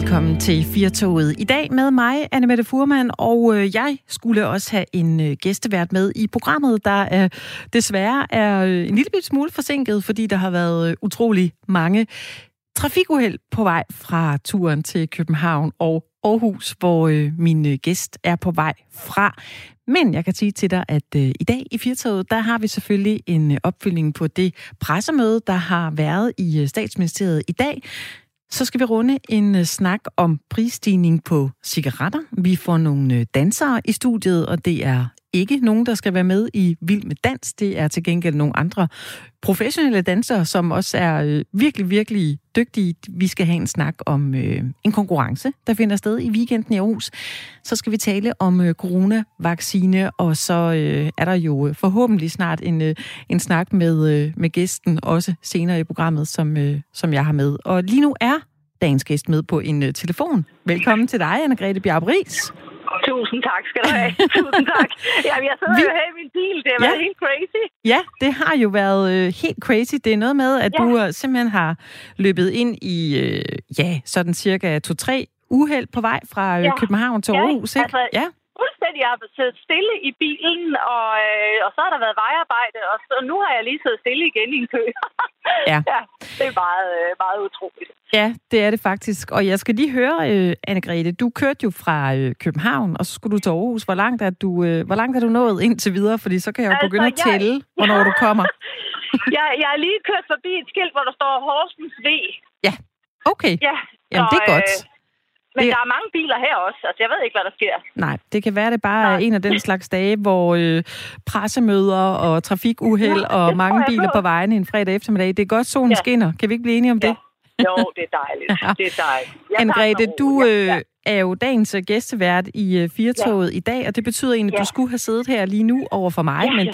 Velkommen til Firtoget i dag med mig, Anne-Mette Fuhrmann, og jeg skulle også have en gæstevært med i programmet, der desværre er en lille smule forsinket, fordi der har været utrolig mange trafikuheld på vej fra turen til København og Aarhus, hvor min gæst er på vej fra. Men jeg kan sige til dig, at i dag i Firtoget, der har vi selvfølgelig en opfølgning på det pressemøde, der har været i Statsministeriet i dag. Så skal vi runde en snak om prisstigning på cigaretter. Vi får nogle dansere i studiet, og det er ikke nogen, der skal være med i Vild med Dans. Det er til gengæld nogle andre professionelle dansere, som også er virkelig, virkelig dygtige. Vi skal have en snak om en konkurrence, der finder sted i weekenden i Aarhus. Så skal vi tale om coronavaccine, og så er der jo forhåbentlig snart en snak med gæsten, også senere i programmet, som jeg har med. Og lige nu er dagens gæst med på en telefon. Velkommen til dig, Anne Grethe Bjerris. Tusind tak skal du have. Tusind tak. Jamen, jeg sidder jo her i min bil. Det har været helt crazy. Ja, det har jo været helt crazy. Det er noget med, at du simpelthen har løbet ind i sådan cirka 2-3 uheld på vej fra København til Aarhus, ikke? Altså, fuldstændig. Jeg har siddet stille i bilen, og så har der været vejarbejde, og nu har jeg lige siddet stille igen i en kø. Det er meget, meget utroligt. Ja, det er det faktisk. Og jeg skal lige høre, Anne-Grethe, du kørte jo fra København, og så skulle du til Aarhus. Hvor langt er du nået indtil videre? Fordi så kan jeg jo begynde at tælle, hvornår du kommer. Jeg er lige kørt forbi et skilt, hvor der står Horsens V. Ja, okay. Ja. Jamen, det er godt. Men der er mange biler her også, altså jeg ved ikke, hvad der sker. Nej, det kan være, det bare er en af den slags dage, hvor pressemøder og trafikuheld og mange biler på vejen en fredag eftermiddag. Det er godt, solen skinner. Kan vi ikke blive enige om det? Jo, det er dejligt. Det er dejligt. Anne-Grethe, du er jo dagens gæstevært i Firtoget i dag, og det betyder egentlig, at du skulle have siddet her lige nu over for mig, men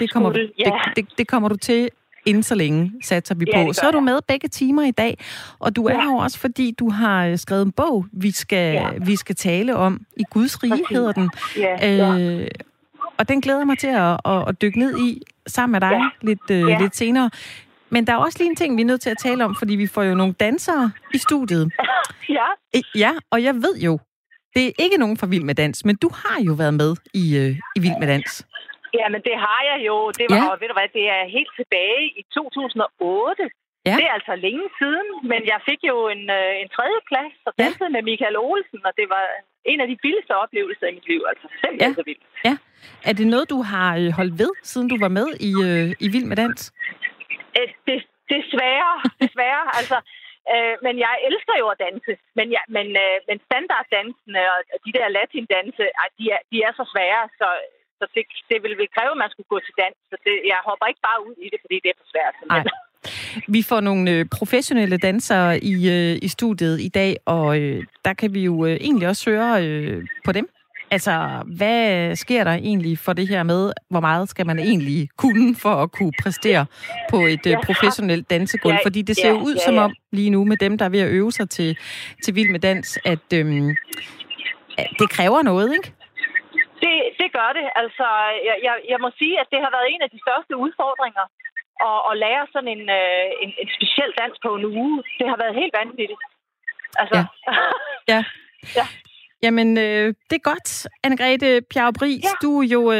det kommer du til inden så længe, satser vi på. Så er du med begge timer i dag, og du er her også, fordi du har skrevet en bog, vi skal tale om. I Guds rige hedder den. Og den glæder mig til at dykke ned i sammen med dig lidt senere. Men der er også lige en ting, vi er nødt til at tale om, fordi vi får jo nogle dansere i studiet. Ja, og jeg ved jo, det er ikke nogen fra Vild med Dans, men du har jo været med i Vild med Dans. Ja, men det har jeg jo. Det var, ved du hvad, det er helt tilbage i 2008. Ja. Det er altså længe siden, men jeg fik jo en 3. plads og dansede med Michael Olsen, og det var en af de vildeste oplevelser i mit liv, altså simpelthen så vildt. Ja. Er det noget, du har holdt ved, siden du var med i Vild med Dans? Desværre. Altså, men jeg elsker jo at danse, men standarddansene og de der latindanse, de er så svære, så det ville kræve, at man skulle gå til dans. Så jeg hopper ikke bare ud i det, fordi det er for svært. Vi får nogle professionelle dansere i studiet i dag, og der kan vi jo egentlig også høre på dem. Altså, hvad sker der egentlig for det her med, hvor meget skal man egentlig kunne for at kunne præstere på et professionelt dansegulv? Fordi det ser jo ud som om lige nu med dem, der er ved at øve sig til Vild med Dans, at det kræver noget, ikke? Det gør det. Altså, jeg må sige, at det har været en af de største udfordringer at lære sådan en speciel dans på en uge. Det har været helt vanvittigt. Altså. Ja. Ja. Jamen, det er godt, Anne-Grethe Bjerris. Ja. Du er jo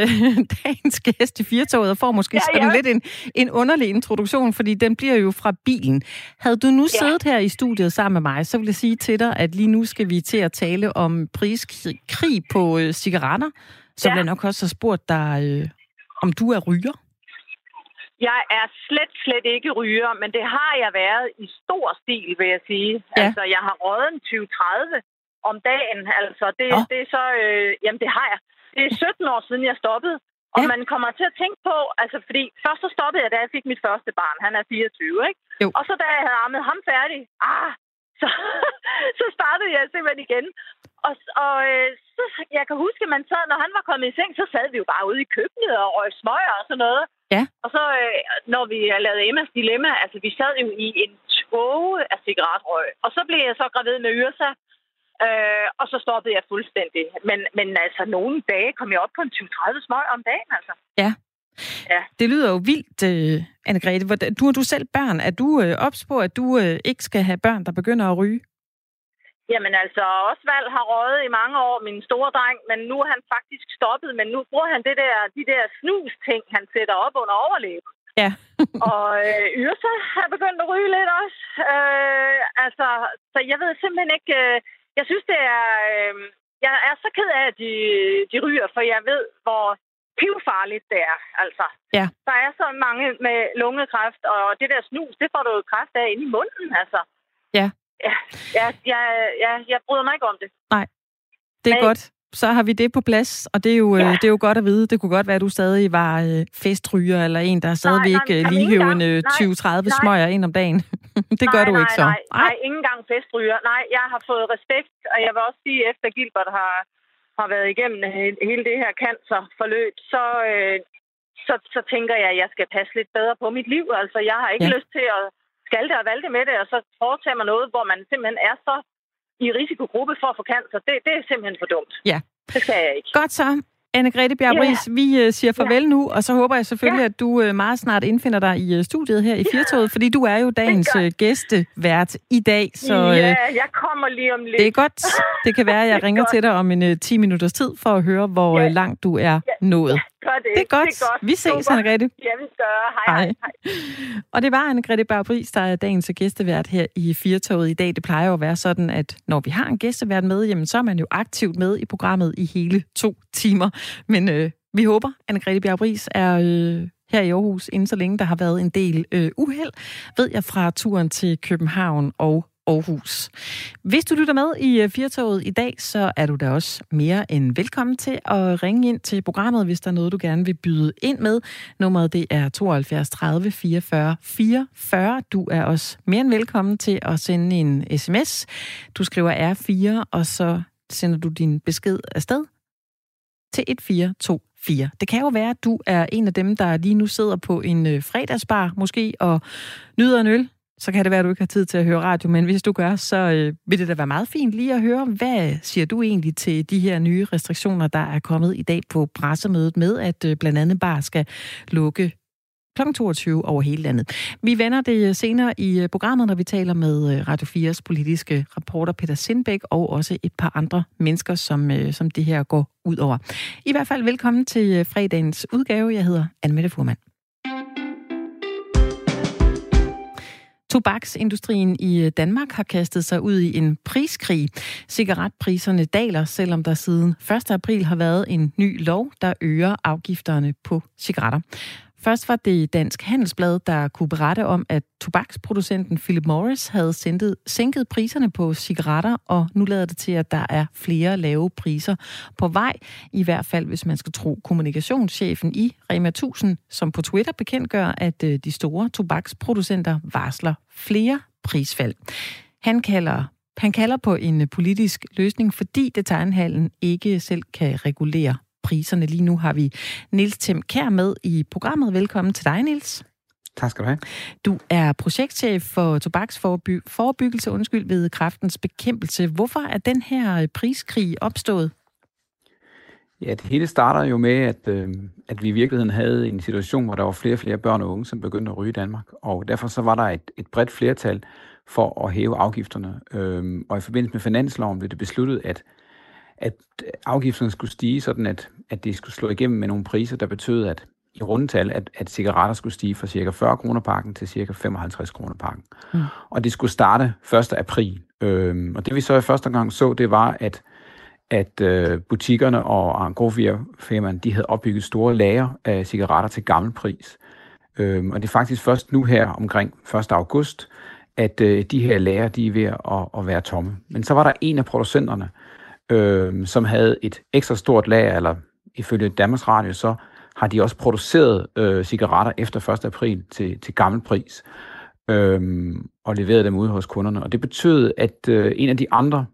dagens gæst i Firtoget og får måske sådan lidt en underlig introduktion, fordi den bliver jo fra bilen. Havde du nu siddet her i studiet sammen med mig, så ville jeg sige til dig, at lige nu skal vi til at tale om priskrig på cigaretter, så jeg nok også har spurgt dig, om du er ryger? Jeg er slet ikke ryger, men det har jeg været i stor stil, vil jeg sige. Ja. Altså, jeg har røget 20-30 om dagen, altså. Det er så... jamen, det har jeg. Det er 17 år siden, jeg stoppede. Og man kommer til at tænke på... Altså, fordi først så stoppede jeg, da jeg fik mit første barn. Han er 24, ikke? Jo. Og så da jeg havde ammet ham færdig... Så startede jeg simpelthen igen. Og så, jeg kan huske, at man sad, når han var kommet i seng, så sad vi jo bare ude i køkkenet og røg smøger og sådan noget. Ja. Og så, når vi lavede Emmas dilemma, altså, vi sad jo i en tåge af cigaretrøg. Og så blev jeg så gravid med Yrsa. Og så stoppede jeg fuldstændig. Men altså, nogle dage kom jeg op på en 20-30 smøg om dagen, altså. Ja. Det lyder jo vildt, Anne-Grethe. Du selv børn. Er du ops på, at du ikke skal have børn, der begynder at ryge? Jamen altså, Osvald har røget i mange år, min store dreng, men nu er han faktisk stoppet. Men nu bruger han de der snus-ting, han sætter op under overlæben. Ja. Og Yrsa har begyndt at ryge lidt også. Så jeg ved simpelthen ikke... jeg synes, det er... jeg er så ked af, at de ryger, for jeg ved, hvor pivfarligt det er, altså. Ja. Der er så mange med lungekræft, og det der snus, det får du jo kræft af inde i munden, altså. Ja. Jeg bryder mig ikke om det. Nej, det er godt. Så har vi det på plads, og det er jo, det er jo godt at vide. Det kunne godt være, at du stadig var festryger, eller en, der stadigvæk lighævende 20-30 smøger ind om dagen. Det gør du ikke så. Nej, ingen gang festryger. Nej, jeg har fået respekt, og jeg vil også sige, efter Gilbert har været igennem hele det her cancerforløb, så tænker jeg, at jeg skal passe lidt bedre på mit liv. Altså, jeg har ikke lyst til at skalte og valte med det, og så foretage mig noget, hvor man simpelthen er så i risikogruppe for at få cancer. Det er simpelthen for dumt. Ja. Det skal jeg ikke. Godt så. Anne Grethe Bjerris, vi siger farvel nu, og så håber jeg selvfølgelig, at du meget snart indfinder dig i studiet her i Firtoget, fordi du er jo dagens gæstevært i dag. Så, jeg kommer lige om lidt. Det er godt. Det kan være, at jeg ringer til dig om en 10 minutters tid for at høre, hvor langt du er nået. Ja, det er godt. Det er godt. Vi ses, Anne Grethe. Ja, vi gør. Hej. Og det var Anne Grethe Bjerris, der er dagens gæstevært her i Firtoget i dag. Det plejer jo at være sådan, at når vi har en gæstevært med, jamen, så er man jo aktivt med i programmet i hele 2 timer. Men vi håber, Anne Grethe Bjerris er her i Aarhus inden så længe. Der har været en del uheld, ved jeg, fra turen til København og Aarhus. Hvis du lytter med i Firtoget i dag, så er du da også mere end velkommen til at ringe ind til programmet, hvis der er noget, du gerne vil byde ind med. Nummeret det er 72 30 44 44. Du er også mere end velkommen til at sende en sms. Du skriver R4, og så sender du din besked afsted til 1424. Det kan jo være, at du er en af dem, der lige nu sidder på en fredagsbar måske og nyder en øl. Så kan det være, at du ikke har tid til at høre radio, men hvis du gør, så vil det da være meget fint lige at høre, hvad siger du egentlig til de her nye restriktioner, der er kommet i dag på pressemødet med, at blandt andet bare skal lukke kl. 22 over hele landet. Vi vender det senere i programmet, når vi taler med Radio 4's politiske reporter Peter Sindbæk og også et par andre mennesker, som det her går ud over. I hvert fald velkommen til fredagens udgave. Jeg hedder Anne-Mette Fuhrmann. Tobaksindustrien i Danmark har kastet sig ud i en priskrig. Cigaretpriserne daler, selvom der siden 1. april har været en ny lov, der øger afgifterne på cigaretter. Først var det Dansk Handelsblad, der kunne berette om, at tobaksproducenten Philip Morris havde sænket priserne på cigaretter, og nu lader det til, at der er flere lave priser på vej. I hvert fald, hvis man skal tro kommunikationschefen i Rema 1000, som på Twitter bekendtgør, at de store tobaksproducenter varsler flere prisfald. Han kalder på en politisk løsning, fordi detailhandelen ikke selv kan regulere priserne. Lige nu har vi Niels Them Kjær med i programmet. Velkommen til dig, Niels. Tak skal du have. Du er projektchef for tobaksforebyggelse ved Kræftens Bekæmpelse. Hvorfor er den her priskrig opstået? Ja, det hele starter jo med, at vi i virkeligheden havde en situation, hvor der var flere og flere børn og unge, som begyndte at ryge i Danmark. Og derfor så var der et bredt flertal for at hæve afgifterne. Og i forbindelse med finansloven blev det besluttet, at afgifterne skulle stige, sådan at det skulle slå igennem med nogle priser, der betød, at i rundetal, at cigaretter skulle stige fra ca. 40 kroner pakken til ca. 55 kroner pakken. Mm. Og det skulle starte 1. april. Og det vi så i første gang så, det var, at butikkerne og groceryfirmaerne, de havde opbygget store lager af cigaretter til gammel pris. Og det er faktisk først nu her omkring 1. august, at de her lager, de er ved at være tomme. Men så var der en af producenterne, som havde et ekstra stort lager, eller ifølge Danmarks Radio, så har de også produceret cigaretter efter 1. april til gammel pris, og leveret dem ud hos kunderne. Og det betød, at en af de andre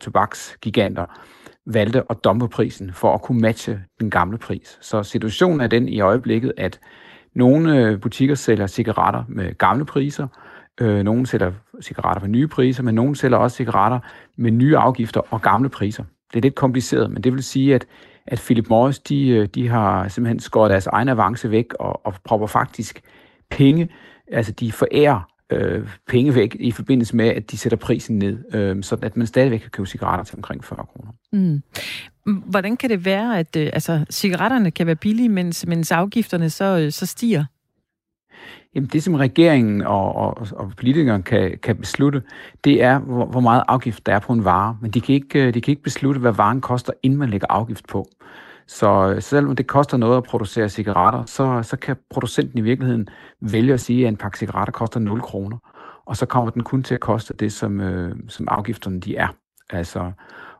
tobaksgiganter valgte at dumpe prisen for at kunne matche den gamle pris. Så situationen er den i øjeblikket, at nogle butikker sælger cigaretter med gamle priser, nogle sælger cigaretter på nye priser, men nogle sælger også cigaretter med nye afgifter og gamle priser. Det er lidt kompliceret, men det vil sige, at Philip Morris, de har simpelthen skåret deres egen avance væk og propper faktisk penge. Altså de forærer penge væk i forbindelse med, at de sætter prisen ned, sådan at man stadigvæk kan købe cigaretter til omkring 40 kroner. Mm. Hvordan kan det være, at cigaretterne kan være billige, mens afgifterne så stiger? Jamen det, som regeringen og politikerne kan beslutte, det er, hvor meget afgift der er på en vare. Men de kan ikke beslutte, hvad varen koster, inden man lægger afgift på. Så selvom det koster noget at producere cigaretter, så kan producenten i virkeligheden vælge at sige, at en pakke cigaretter koster 0 kroner. Og så kommer den kun til at koste det, som afgifterne de er. Altså,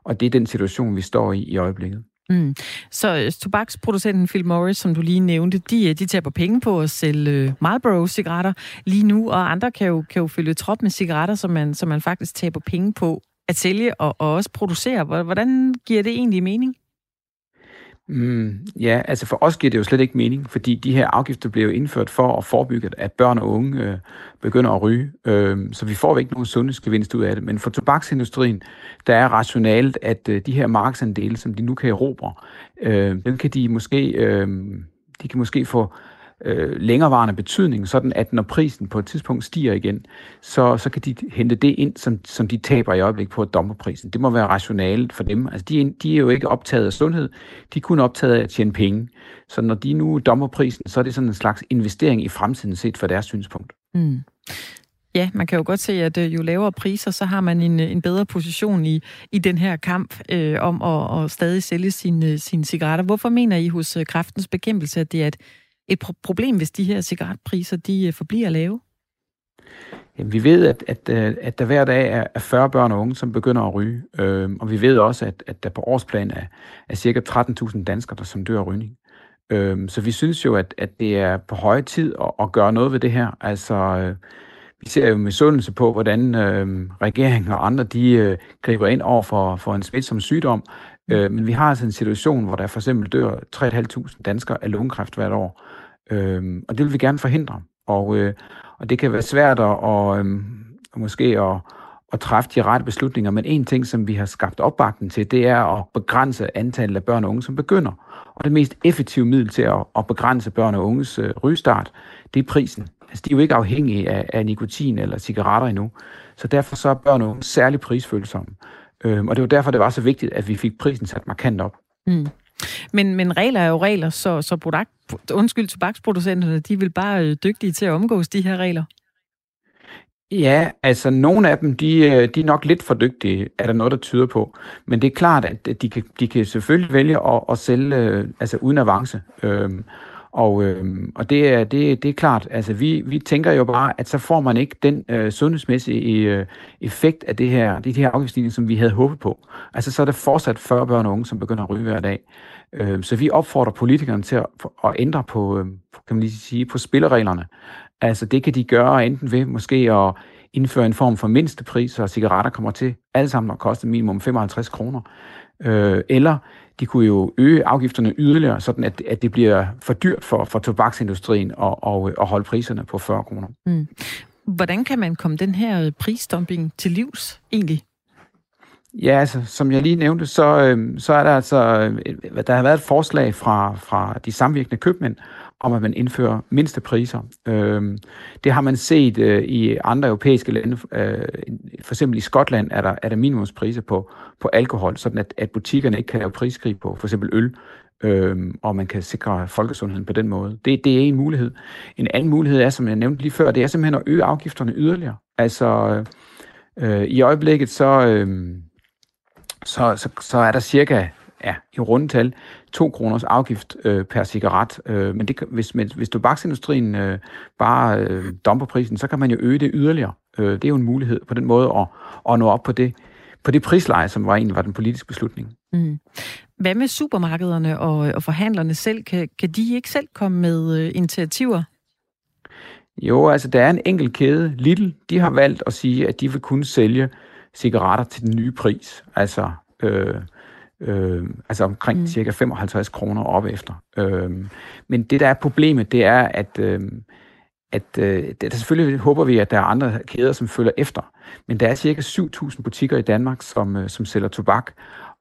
og det er den situation, vi står i øjeblikket. Mm. Så tobaksproducenten Philip Morris, som du lige nævnte, de taber penge på at sælge Marlboro-cigaretter lige nu, og andre kan jo følge trop med cigaretter, som man faktisk taber penge på at sælge og også producere. Hvordan giver det egentlig mening? Ja, altså for os giver det jo slet ikke mening, fordi de her afgifter bliver jo indført for at forebygge, at børn og unge begynder at ryge. Så vi får jo ikke nogen sundhedsgevinst ud af det. Men for tobaksindustrien, der er rationalt, at de her markedsandele, som de nu kan erobre, de kan måske få længerevarende betydning, sådan at når prisen på et tidspunkt stiger igen, så kan de hente det ind, som de taber i øjeblik på at dumpe prisen. Det må være rationalet for dem. Altså de er jo ikke optaget af sundhed, de er kun optaget af at tjene penge. Så når de nu dumper prisen, så er det sådan en slags investering i fremtiden set fra deres synspunkt. Mm. Ja, man kan jo godt se, at jo lavere priser, så har man en bedre position i den her kamp om at stadig sælge sine cigaretter. Hvorfor mener I hos Kræftens Bekæmpelse, at det er et problem, hvis de her cigaretpriser, de forbliver lave? Jamen, vi ved, at der hver dag er 40 børn og unge, som begynder at ryge. Og vi ved også, at der på årsplan er cirka 13.000 danskere, som dør af rygning. Så vi synes jo, at det er på høje tid at gøre noget ved det her. Altså, vi ser jo misundelse på, hvordan regeringen og andre, de griber ind over for en smitsom sygdom. Men vi har altså en situation, hvor der for eksempel dør 3.500 danskere af lungekræft hvert år. Og det vil vi gerne forhindre. Og det kan være svært at træffe de rette beslutninger. Men en ting, som vi har skabt opbakning til, det er at begrænse antallet af børn og unge, som begynder. Og det mest effektive middel til at begrænse børn og unges rygestart, det er prisen. Altså, de er jo ikke afhængige af nikotin eller cigaretter endnu. Så derfor så er børn og unge særlig prisfølsomme. Og det var derfor, det var så vigtigt, at vi fik prisen sat markant op. Mm. Men regler er jo regler, så tobaksproducenterne, de vil bare dygtige til at omgås de her regler. Ja, altså nogle af dem, de er nok lidt for dygtige, er der noget, der tyder på. Men det er klart, at de kan selvfølgelig vælge at sælge altså uden avance. Og det er klart, altså vi tænker jo bare, at så får man ikke den sundhedsmæssige effekt af de her afgiftsstigninger, som vi havde håbet på. Altså så er der fortsat 40 børn og unge, som begynder at ryge hver dag. Så vi opfordrer politikerne til at ændre på, kan man lige sige, på spillereglerne. Altså det kan de gøre enten ved måske at indføre en form for mindstepris, så cigaretter kommer til alle sammen at koste minimum 55 kroner. Eller de kunne jo øge afgifterne yderligere, sådan at det bliver for dyrt for tobaksindustrien at holde priserne på 40 kroner. Mm. Hvordan kan man komme den her prisdumping til livs egentlig? Ja, altså, som jeg lige nævnte, så er der altså, der har været et forslag fra de samvirkende købmænd, om at man indfører mindstepriser. Det har man set i andre europæiske lande. For eksempel i Skotland er der minimumspriser på alkohol, sådan at butikkerne ikke kan lave priskrig på for eksempel øl, og man kan sikre folkesundheden på den måde. Det er en mulighed. En anden mulighed er, som jeg nævnte lige før, det er simpelthen at øge afgifterne yderligere. Altså, i øjeblikket så er der cirka, ja, i rundetal 2 kroners afgift per cigaret. Men det, hvis tobaksindustrien bare dumper prisen, så kan man jo øge det yderligere. Det er jo en mulighed på den måde at nå op på det prisleje, som egentlig var den politiske beslutning. Mm. Hvad med supermarkederne og forhandlerne selv? Kan de ikke selv komme med initiativer? Jo, altså der er en enkelt kæde. Lidl, de har valgt at sige, at de vil kunne sælge cigaretter til den nye pris. Altså omkring cirka 55 kroner op efter. Men det, der er problemet, det er, at der selvfølgelig håber vi, at der er andre kæder, som følger efter. Men der er cirka 7.000 butikker i Danmark, som sælger tobak.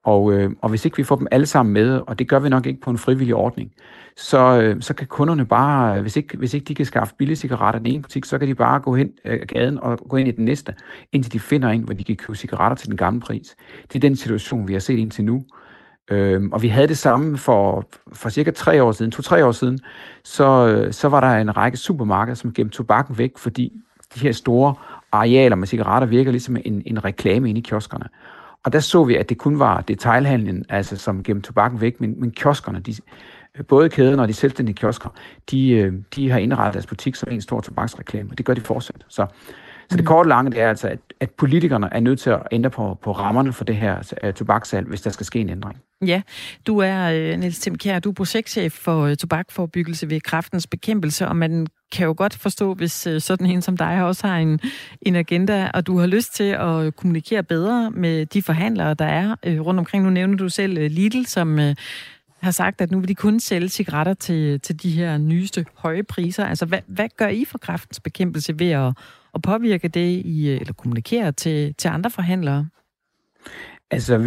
Og hvis ikke vi får dem alle sammen med, og det gør vi nok ikke på en frivillig ordning, så kan kunderne bare, hvis ikke de kan skaffe billige cigaretter i den ene butik, så kan de bare gå hen gaden og gå ind i den næste, indtil de finder en, hvor de kan købe cigaretter til den gamle pris. Det er den situation, vi har set indtil nu. Og vi havde det samme for cirka 2-3 år siden, så var der en række supermarkeder, som gemte tobakken væk, fordi de her store arealer med cigaretter virker ligesom en reklame inde i kioskerne. Og der så vi, at det kun var detailhandlen, altså som gemte tobakken væk, men kioskerne, både kæden og de selvstændige kiosker, de har indrettet deres butik som en stor tobaksreklame, og det gør de fortsat. Så det korte lange, det er altså, at politikerne er nødt til at ændre på rammerne for det her tobakssalg, hvis der skal ske en ændring. Ja, du er, Niels Them Kjær, du er projektchef for tobakforebyggelse ved Kræftens Bekæmpelse, og man kan jo godt forstå, hvis sådan en som dig også har en agenda, og du har lyst til at kommunikere bedre med de forhandlere, der er rundt omkring. Nu nævner du selv Lidl, som har sagt, at nu vil de kun sælge cigaretter til de her nyeste høje priser. Altså, hvad gør I for Kræftens Bekæmpelse ved at påvirke det eller kommunikere til andre forhandlere? Altså,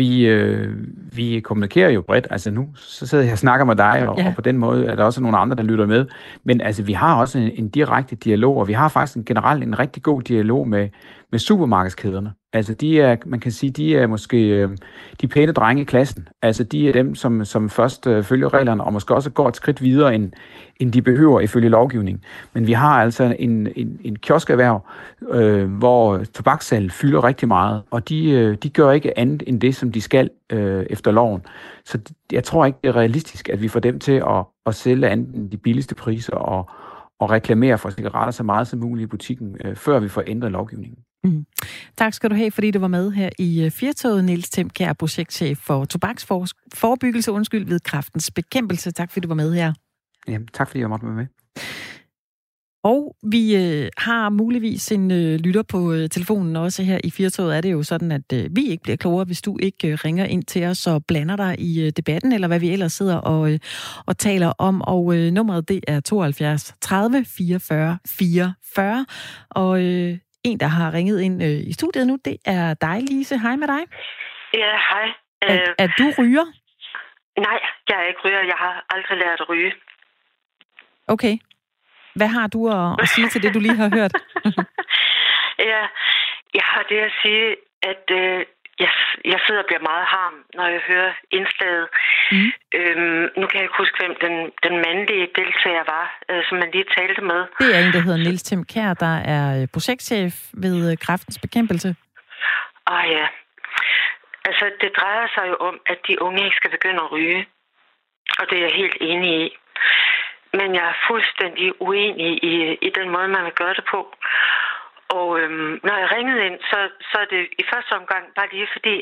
vi kommunikerer jo bredt. Altså, nu så sidder jeg og snakker med dig, og på den måde er der også nogle andre, der lytter med. Men altså, vi har også en direkte dialog, og vi har faktisk generelt en rigtig god dialog med supermarkedskæderne. Altså, de er måske de pæne drenge i klassen. Altså, de er dem, som først følger reglerne, og måske også går et skridt videre, end de behøver ifølge lovgivningen. Men vi har altså en kioskerhverv, hvor tobakssalg fylder rigtig meget, og de gør ikke andet end det, som de skal efter loven. Så jeg tror ikke, det er realistisk, at vi får dem til at sælge andet end de billigste priser og reklamere for cigaretter så meget som muligt i butikken, før vi får ændret lovgivningen. Mm. Tak skal du have, fordi du var med her i Firtoget. Niels Them Kjær, projektchef for tobaksforebyggelse ved Kræftens Bekæmpelse. Tak fordi du var med her. Jamen, tak fordi jeg måtte være med. Og vi har muligvis en lytter på telefonen også her i Firtoget. Er det jo sådan, at vi ikke bliver klogere, hvis du ikke ringer ind til os og blander dig i debatten, eller hvad vi ellers sidder og taler om. Og nummeret, det er 72 30 44 44. Og en, der har ringet ind i studiet nu, det er dig, Lise. Hej med dig. Ja, hej. Er du ryger? Nej, jeg er ikke ryger. Jeg har aldrig lært at ryge. Okay. Hvad har du at sige til det, du lige har hørt? Ja, jeg har det at sige, at jeg sidder og bliver meget harm, når jeg hører indslaget. Mm. Nu kan jeg ikke huske, hvem den mandlige deltager var, som man lige talte med. Det er en, der hedder Niels Them Kjær, der er projektchef ved Kræftens Bekæmpelse. Åh ja. Altså, det drejer sig jo om, at de unge ikke skal begynde at ryge. Og det er jeg helt enig i. Men jeg er fuldstændig uenig i den måde, man vil gøre det på. Og når jeg ringede ind, så er det i første omgang bare lige fordi,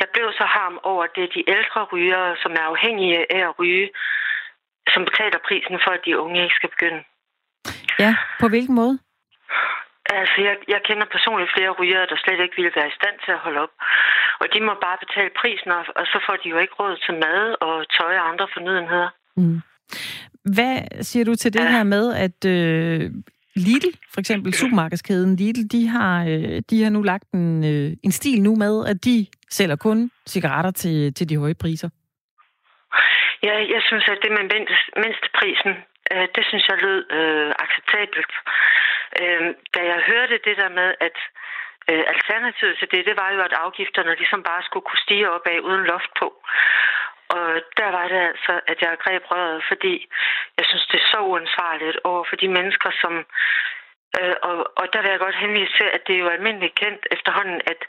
jeg blev så harm over, at det er de ældre rygere, som er afhængige af at ryge, som betaler prisen for, at de unge ikke skal begynde. Ja, på hvilken måde? Altså, jeg kender personligt flere rygere, der slet ikke ville være i stand til at holde op. Og de må bare betale prisen, og så får de jo ikke råd til mad og tøj og andre fornødenheder. Mm. Hvad siger du til det her med, at Lidl, for eksempel supermarkedskæden Lidl, de har nu lagt en stil nu med, at de sælger kun cigaretter til de høje priser? Ja, jeg synes, at det med mindsteprisen, det synes jeg lød acceptabelt. Da jeg hørte det der med, at alternativet til det var jo, at afgifterne ligesom bare skulle kunne stige opad uden loft på. Og der var det altså, at jeg greb røret, fordi jeg synes, det er så uansvarligt over for de mennesker, som... Og der vil jeg godt henvise til, at det er jo almindeligt kendt efterhånden, at...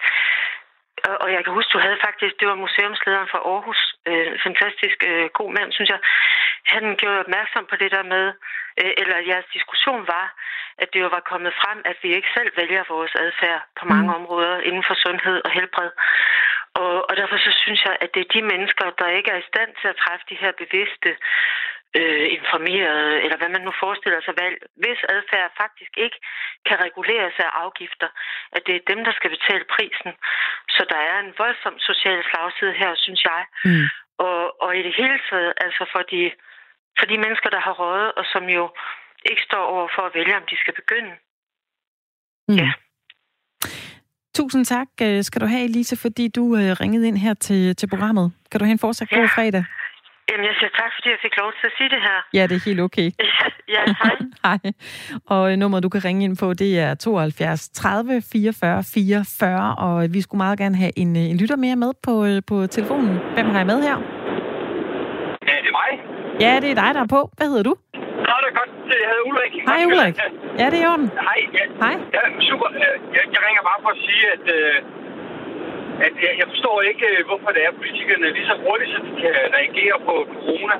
Og jeg kan huske, du havde faktisk... Det var museumslederen fra Aarhus, fantastisk god mand, synes jeg. Han gjorde opmærksom på det der med... Eller jeres diskussion var, at det jo var kommet frem, at vi ikke selv vælger vores adfærd på mange områder inden for sundhed og helbred. Og derfor så synes jeg, at det er de mennesker, der ikke er i stand til at træffe de her bevidste, informerede, eller hvad man nu forestiller sig, hvis adfærd faktisk ikke kan reguleres af afgifter, at det er dem, der skal betale prisen. Så der er en voldsom social slagside her, synes jeg. Mm. Og i det hele taget, altså for de mennesker, der har røget, og som jo ikke står over for at vælge, om de skal begynde. Mm. Ja. Tusind tak skal du have, Lise, fordi du ringede ind her til programmet. Kan du have en fortsat god fredag? Jamen, jeg siger tak, fordi jeg fik lov til at sige det her. Ja, det er helt okay. Ja, hej. Hej. Og nummeret, du kan ringe ind på, det er 72 30 44 44, og vi skulle meget gerne have en lytter mere med på telefonen. Hvem har jeg med her? Ja, det er mig. Ja, det er dig, der er på. Hvad hedder du? Nå, det er godt. Jeg hedder Ulrik. Hej, Ulrik. Ja, det er Jorden. Hej. Ja. Hej. Ja, super. Jeg ringer bare for at sige, at jeg forstår ikke, hvorfor det er, at politikerne lige så hurtigt så de kan reagere på corona.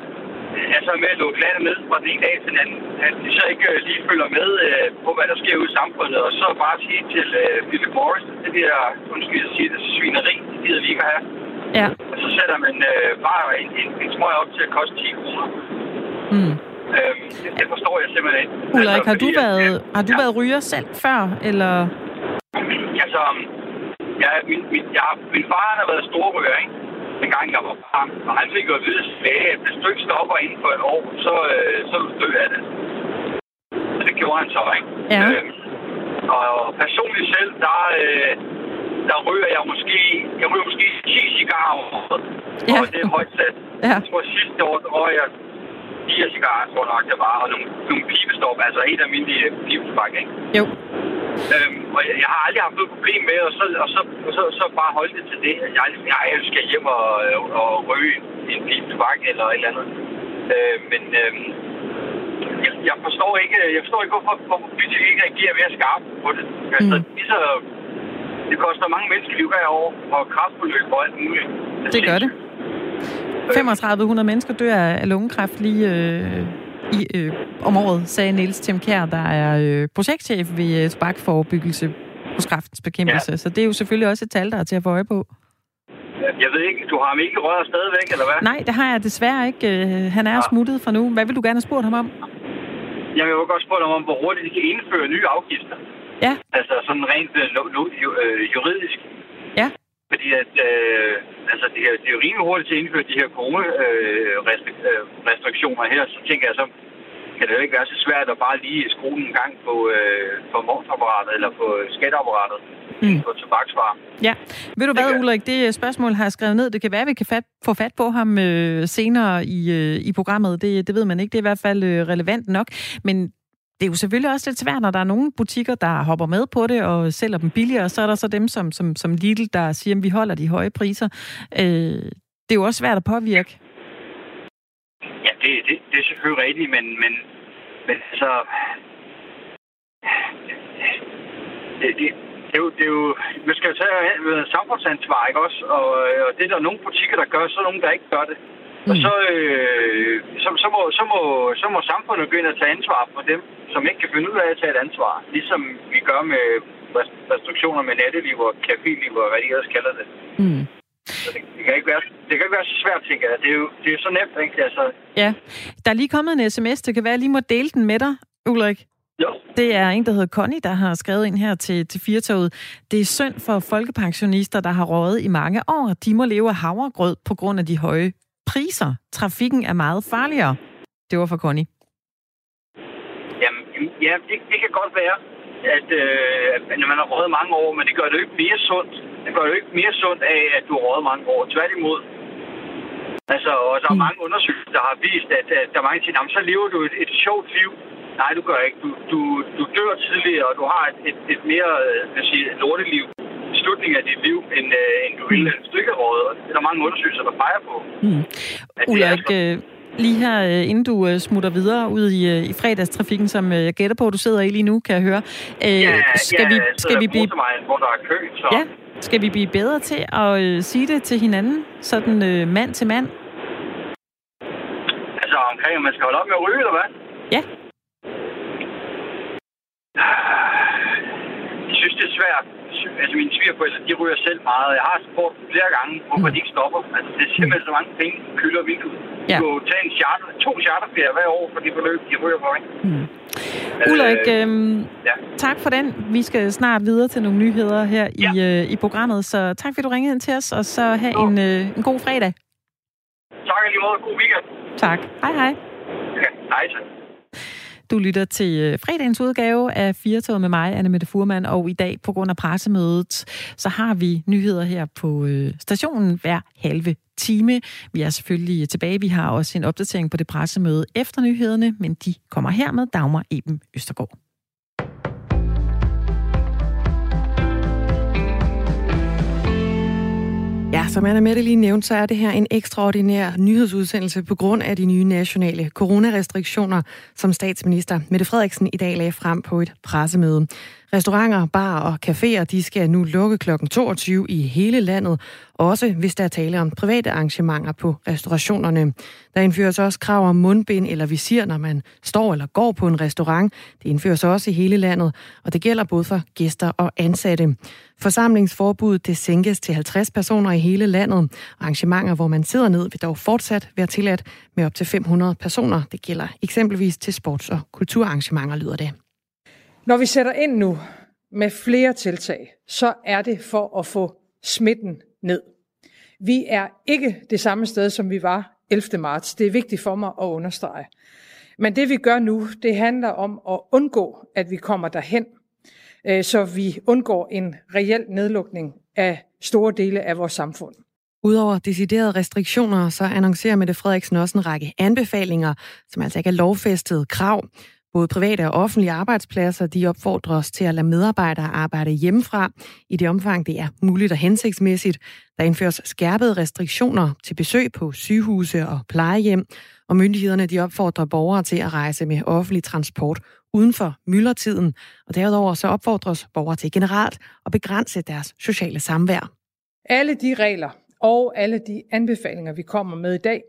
Altså med at lukke landet ned fra den ene dag til den anden. At de så ikke lige følger med på, hvad der sker ude i samfundet. Og så bare sige til Philip Morris, det der, undskyld at sige det, svineri, det gider vi ikke at have. Ja. Og så sætter man bare en smøg op til at koste 10 kroner. Mm. Det forstår jeg simpelthen ikke. Ulrik, altså, har du været ryger selv før, eller? Altså, min far har været storryger, ikke? Den gang jeg var barn, og han fik jo at vide, at hvis du ikke stopper inden for et år, så du dør af det. Og det gjorde han så, ikke? Ja. Og personligt selv, der ryger jeg måske 10 cigarer om året, og det er højt sat. Ja. Jeg tror sidste år, der røg jeg 4 cigarer, tror nok, der var, og nogle pibestop, altså helt almindelige pibespak, ikke? Jo. Og jeg har aldrig haft noget problem med, og så bare holde det til det. Jeg skal hjem og ryge en pibespak eller et eller andet. Jeg forstår ikke, hvorfor politikere ikke reagerer mere skarpt på det. Altså, det koster mange menneskeliv hver år, og kræftforløb og alt muligt. Det gør det. 3500 mennesker dør af lungekræft lige om året, sagde Niels Them Kjær, der er projektchef ved tobaksforebyggelse hos Kræftens Bekæmpelse. Ja. Så det er jo selvfølgelig også et tal, der er til at få øje på. Jeg ved ikke, du har ham ikke rørt stadigvæk, eller hvad? Nej, det har jeg desværre ikke. Han er smuttet for nu. Hvad vil du gerne have spurgt ham om? Jeg vil jo godt spørge ham om, hvor hurtigt de kan indføre nye afgifter. Ja. Altså sådan rent juridisk. Ja. Fordi at, det er jo rimelig hurtigt til at indføre de her corona-restriktioner her, så tænker jeg så, kan det jo ikke være så svært at bare lige skrue en gang på momsapparatet eller på skatteapparatet på tobaksvarer. Ja, ved du hvad, Ulrik, det spørgsmål har jeg skrevet ned. Det kan være, at vi kan få fat på ham senere i programmet. Det ved man ikke. Det er i hvert fald relevant nok. Men det er jo selvfølgelig også lidt svært, når der er nogle butikker, der hopper med på det og sælger dem billigere, og så er der så dem som Lidl, der siger, at vi holder de høje priser. Det er jo også svært at påvirke. Ja, det er selvfølgelig rigtigt, men altså, det er jo, man skal jo tage samfundsansvar, ikke også? Og det er der nogle butikker, der gør, så er nogle, der ikke gør det. Og så må samfundet begynde at tage ansvar for dem, som ikke kan finde ud af at tage et ansvar. Ligesom vi gør med restriktioner med natteliv og caféliv og hvad de ellers kalder det. Mm. Det kan ikke være så svært, tænker jeg. Det er så nemt, ikke? Altså. Ja. Der er lige kommet en sms. Det kan være, at jeg lige må dele den med dig, Ulrik. Jo. Det er en, der hedder Connie, der har skrevet ind her til Firtoget. Det er synd for folkepensionister, der har røget i mange år. De må leve af havregrød på grund af de høje priser. Trafikken er meget farligere. Det var for Connie. Jamen, ja, det kan godt være, at man har røget mange år, men det gør det jo ikke mere sundt. Det gør det jo ikke mere sundt af, at du har røget mange år. Tværtimod. Altså, og der er mange undersøgelser, der har vist, at der er mange ting, så lever du et sjovt liv. Nej, du gør ikke. Du dør tidligere, og du har et mere, lorteliv. Slutningen af dit liv, end du vil et stykke af rådet. Det er der mange undersøgelser, der peger på. Mm. Ulrik, lige her, inden du smutter videre ud i fredagstrafikken, som jeg gætter på, du sidder i lige nu, kan jeg høre. Skal vi blive bedre til at sige det til hinanden? Sådan mand til mand? Altså omkring, man skal holde op med at ryge, eller hvad? Ja. Jeg synes, det er svært. Altså mine svigerforældre, de ryger selv meget. Jeg har spurgt flere gange, hvorfor de ikke stopper. Altså det er simpelthen så mange penge, kylder og vinduet. Ja. Du kan tage to charterferier hver år for det forløb, de ryger på. Ulrik, tak for den. Vi skal snart videre til nogle nyheder her i programmet. Så tak fordi du ringede ind til os, og så have en god fredag. Tak alligevel, god weekend. Tak. Hej. Okay. Hej, tak. Du lytter til fredagens udgave af Firetoget med mig, Anne-Mette Fuhrmann, og i dag på grund af pressemødet, så har vi nyheder her på stationen hver halve time. Vi er selvfølgelig tilbage. Vi har også en opdatering på det pressemøde efter nyhederne, men de kommer her med Dagmar Iben Østergaard. Ja, som Anne-Mette lige nævnte, så er det her en ekstraordinær nyhedsudsendelse på grund af de nye nationale coronarestriktioner, som statsminister Mette Frederiksen i dag lagde frem på et pressemøde. Restauranter, barer og caféer, de skal nu lukke kl. 22 i hele landet, også hvis der er tale om private arrangementer på restaurationerne. Der indføres også krav om mundbind eller visir, når man står eller går på en restaurant. Det indføres også i hele landet, og det gælder både for gæster og ansatte. Forsamlingsforbuddet, det sænkes til 50 personer i hele landet. Arrangementer, hvor man sidder ned, vil dog fortsat være tilladt med op til 500 personer. Det gælder eksempelvis til sports- og kulturarrangementer, lyder det. Når vi sætter ind nu med flere tiltag, så er det for at få smitten ned. Vi er ikke det samme sted, som vi var 11. marts. Det er vigtigt for mig at understrege. Men det vi gør nu, det handler om at undgå, at vi kommer derhen, så vi undgår en reel nedlukning af store dele af vores samfund. Udover deciderede restriktioner, så annoncerer Mette Frederiksen også en række anbefalinger, som altså ikke er lovfæstede krav. Både private og offentlige arbejdspladser, de opfordres til at lade medarbejdere arbejde hjemmefra i det omfang, det er muligt og hensigtsmæssigt. Der indføres skærpede restriktioner til besøg på sygehuse og plejehjem, og myndighederne de opfordrer borgere til at rejse med offentlig transport uden for myldretiden. Og derudover så opfordres borgere til generelt at begrænse deres sociale samvær. Alle de regler og alle de anbefalinger, vi kommer med i dag,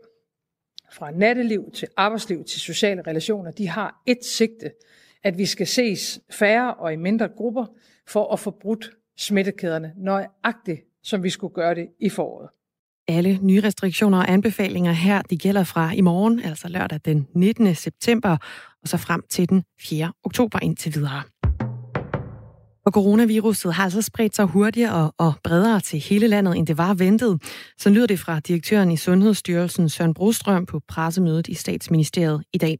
fra natteliv til arbejdsliv til sociale relationer, de har et sigte, at vi skal ses færre og i mindre grupper for at få brudt smittekæderne, nøjagtigt som vi skulle gøre det i foråret. Alle nye restriktioner og anbefalinger her, de gælder fra i morgen, altså lørdag den 19. september, og så frem til den 4. oktober indtil videre. Og coronaviruset har altså spredt sig hurtigere og bredere til hele landet, end det var ventet. Så lyder det fra direktøren i Sundhedsstyrelsen, Søren Brostrøm, på pressemødet i Statsministeriet i dag.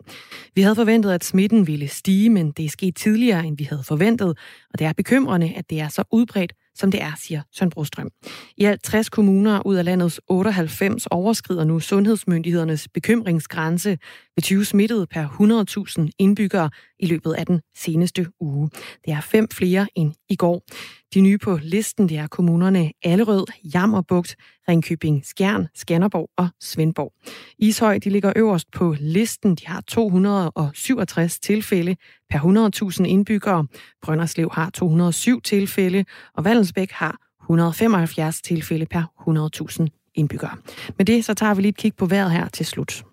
Vi havde forventet, at smitten ville stige, men det er sket tidligere, end vi havde forventet. Og det er bekymrende, at det er så udbredt, som det er, siger Søren Brostrøm. I alt 60 kommuner ud af landets 98 overskrider nu sundhedsmyndighedernes bekymringsgrænse ved 20 smittede per 100.000 indbyggere i løbet af den seneste uge. Det er 5 flere end i går. De nye på listen, det er kommunerne Allerød, Jammerbugt, Ringkøbing, Skjern, Skanderborg og Svendborg. Ishøj, de ligger øverst på listen. De har 267 tilfælde per 100.000 indbyggere. Brønderslev har 207 tilfælde, og Vallensbæk har 175 tilfælde per 100.000 indbyggere. Med det så tager vi lige et kig på vejret her til slut.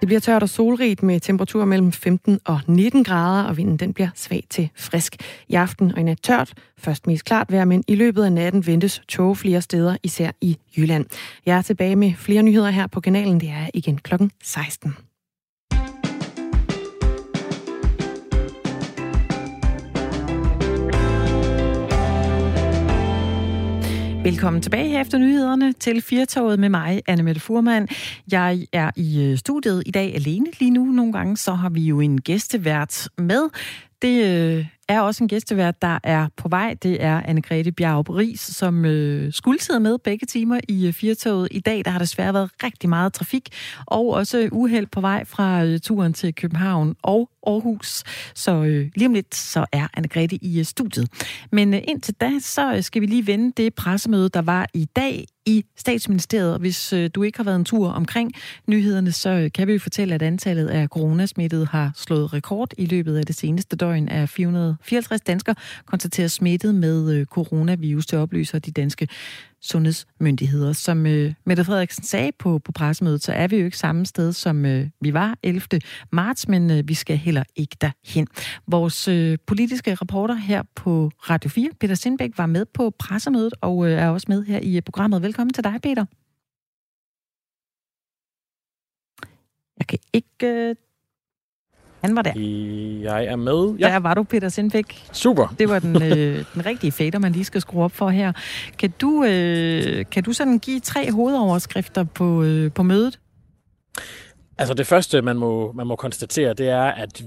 Det bliver tørt og solrigt med temperaturer mellem 15 og 19 grader, og vinden den bliver svag til frisk. I aften og i nat tørt, først mest klart vejr, men i løbet af natten ventes tåge flere steder, især i Jylland. Jeg er tilbage med flere nyheder her på kanalen. Det er igen klokken 16. Velkommen tilbage her efter nyhederne til Firetoget med mig, Anne-Mette Fuhrmann. Jeg er i studiet i dag alene lige nu. Nogle gange så har vi jo en gæstevært med. Det er også en gæstevært, der er på vej. Det er Anne Grethe Bjerris, som skulle sidde med begge timer i Firetoget. I dag der har desværre været rigtig meget trafik, og også uheld på vej fra turen til København og Aarhus. Så lige om lidt, så er Anne Grethe i studiet. Men indtil da, så skal vi lige vende det pressemøde, der var i dag i Statsministeriet. Hvis du ikke har været en tur omkring nyhederne, så kan vi jo fortælle, at antallet af coronasmittede har slået rekord i løbet af det seneste døgn af 454 danskere konstateres smittet med coronavirus. Det oplyser de danske sundhedsmyndigheder. Som Mette Frederiksen sagde på pressemødet, så er vi jo ikke samme sted, som vi var 11. marts, men vi skal heller ikke derhen. Vores politiske reporter her på Radio 4, Peter Sindbæk, var med på pressemødet og er også med her i programmet. Velkommen til dig, Peter. Jeg kan ikke... Han var der. Jeg er med. Ja. Der var du, Peter Sindbæk. Super. Det var den rigtige fader, man lige skal skrue op for her. Kan du sådan give 3 hovedoverskrifter på mødet? Altså det første, man må konstatere, det er, at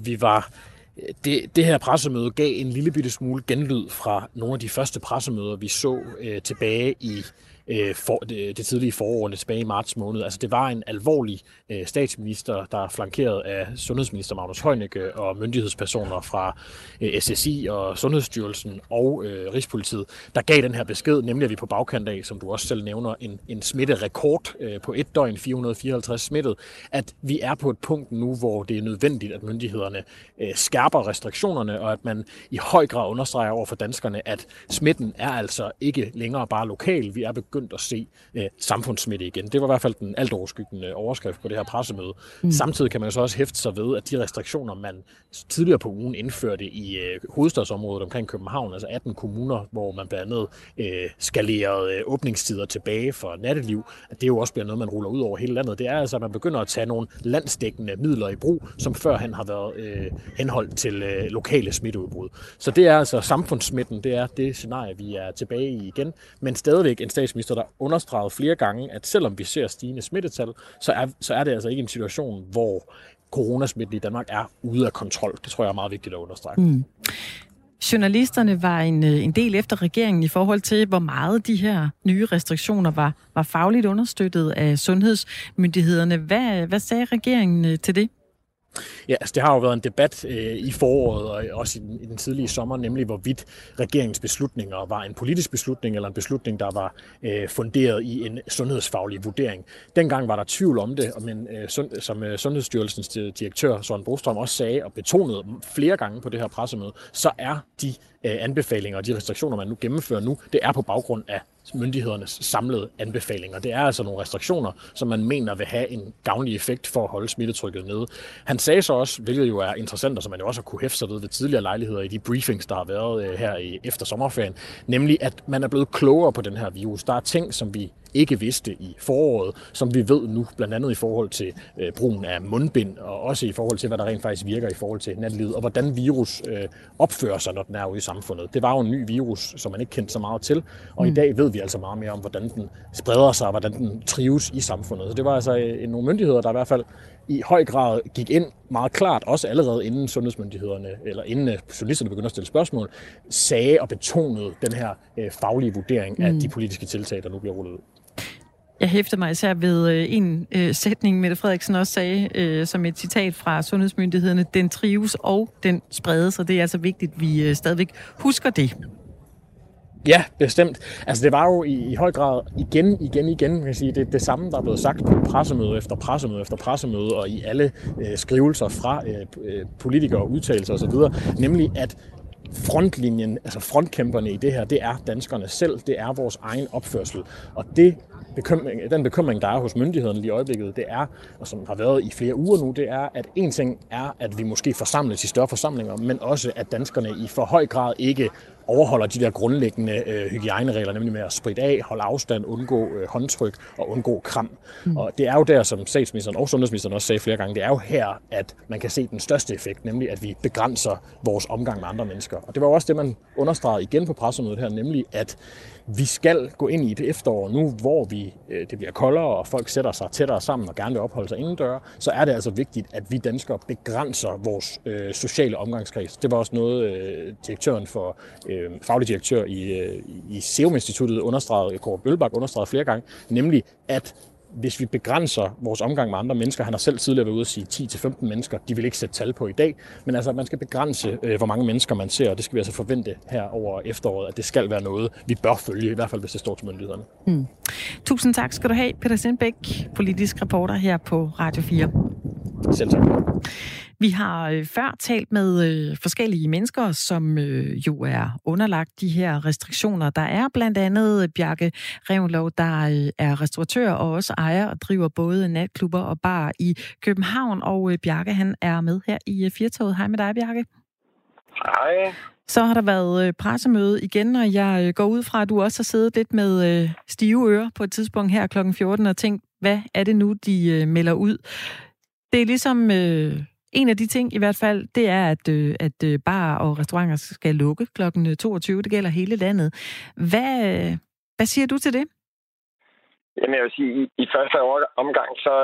det her pressemøde gav en lille bitte smule genlyd fra nogle af de første pressemøder, vi så tilbage i det tidlige forår, tilbage i marts måned. Altså det var en alvorlig statsminister, der flankeret af sundhedsminister Magnus Heunicke og myndighedspersoner fra SSI og Sundhedsstyrelsen og Rigspolitiet, der gav den her besked, nemlig at vi på bagkant af, som du også selv nævner, en smitterekord på et døgn, 454 smittet, at vi er på et punkt nu, hvor det er nødvendigt, at myndighederne skærper restriktionerne, og at man i høj grad understreger over for danskerne, at smitten er altså ikke længere bare lokal. Vi er begyndt at se samfundssmitte igen. Det var i hvert fald den alt overskyggende overskrift på det her pressemøde. Samtidig kan man så også hæfte sig ved, at de restriktioner, man tidligere på ugen indførte i hovedstadsområdet omkring København, altså 18 kommuner, hvor man blandt andet skalerede åbningstider tilbage for natteliv, at det jo også bliver noget, man ruller ud over hele landet. Det er altså, at man begynder at tage nogle landsdækkende midler i brug, som førhen har været henholdt til lokale smitteudbrud. Så det er altså samfundssmitten, det er det scenarie, vi er tilbage i igen, men stadigvæk en statsminister, der understregede flere gange, at selvom vi ser stigende smittetal, så er det altså ikke en situation, hvor coronasmitten i Danmark er ude af kontrol. Det tror jeg er meget vigtigt at understrege. Journalisterne var en del efter regeringen i forhold til, hvor meget de her nye restriktioner var fagligt understøttet af sundhedsmyndighederne. Hvad sagde regeringen til det? Ja, altså det har jo været en debat i foråret og også i den tidlige sommer, nemlig hvorvidt regeringens beslutninger var en politisk beslutning eller en beslutning, der var funderet i en sundhedsfaglig vurdering. Dengang var der tvivl om det, men som Sundhedsstyrelsens direktør Søren Brostrøm også sagde og betonede flere gange på det her pressemøde, så er de anbefalinger og de restriktioner, man nu gennemfører nu, det er på baggrund af myndighedernes samlede anbefalinger. Det er altså nogle restriktioner, som man mener vil have en gavnlig effekt for at holde smittetrykket nede. Han sagde så også, hvilket jo er interessant, og som man jo også har kunne hæfte sig ved tidligere lejligheder i de briefings, der har været her efter sommerferien, nemlig at man er blevet klogere på den her virus. Der er ting, som vi ikke vidste i foråret, som vi ved nu, blandt andet i forhold til brugen af mundbind, og også i forhold til, hvad der rent faktisk virker i forhold til nattelivet, og hvordan virus opfører sig, når den er ude i samfundet. Det var jo en ny virus, som man ikke kendte så meget til, og i dag ved vi altså meget mere om, hvordan den spreder sig, og hvordan den trives i samfundet. Så det var altså nogle myndigheder, der i hvert fald i høj grad gik ind meget klart, også allerede inden sundhedsmyndighederne, eller inden journalisterne begyndte at stille spørgsmål, sagde og betonede den her faglige vurdering af de politiske tiltag, der nu bliver rullet ud. Jeg hæfter mig især ved en sætning, Mette Frederiksen også sagde, som et citat fra sundhedsmyndighederne, den trives og den spredes, og det er altså vigtigt, at vi stadigvæk husker det. Ja, bestemt. Altså det var jo i høj grad igen, kan jeg sige, det samme, der er blevet sagt på pressemøde efter pressemøde efter pressemøde, og i alle skrivelser fra politikere, udtalelser osv., nemlig at frontlinjen, altså frontkæmperne i det her, det er danskerne selv, det er vores egen opførsel, og den bekymring, der er hos myndighederne lige i øjeblikket, det er, og som har været i flere uger nu, det er, at en ting er, at vi måske forsamles i større forsamlinger, men også, at danskerne i for høj grad ikke overholder de der grundlæggende hygiejneregler, nemlig med at spritte af, holde afstand, undgå håndtryk og undgå kram. Og det er jo der, som statsministeren og sundhedsministeren også sagde flere gange, det er jo her, at man kan se den største effekt, nemlig at vi begrænser vores omgang med andre mennesker. Og det var også det, man understregede igen på pressemødet her, nemlig at vi skal gå ind i et efterår nu, hvor det bliver koldere, og folk sætter sig tættere sammen og gerne vil opholde sig indendør, så er det altså vigtigt, at vi danskere begrænser vores sociale omgangskreds. Det var også noget, faglig direktør i Serum-instituttet understregede, Kåre Bølbak understregede flere gange, nemlig at hvis vi begrænser vores omgang med andre mennesker, han har selv tidligere været ude at sige 10-15 mennesker, de vil ikke sætte tal på i dag, men altså at man skal begrænse, hvor mange mennesker man ser, og det skal vi altså forvente her over efteråret, at det skal være noget, vi bør følge, i hvert fald hvis det står til myndighederne. Tusind tak skal du have, Peter Sindbæk, politisk reporter her på Radio 4. Selv tak. Vi har før talt med forskellige mennesker, som jo er underlagt de her restriktioner. Der er blandt andet Bjarke Reunlov, der er restauratør og også ejer og driver både natklubber og bar i København. Og Bjarke, han er med her i Firtoget. Hej med dig, Bjarke. Hej. Så har der været pressemøde igen, og jeg går ud fra, at du også har siddet lidt med stive ører på et tidspunkt her kl. 14 og tænkt, hvad er det nu, de melder ud? Det er ligesom... En af de ting i hvert fald, det er, at barer og restauranter skal lukke kl. 22. Det gælder hele landet. Hvad siger du til det? Jamen, jeg vil sige, i første omgang, så,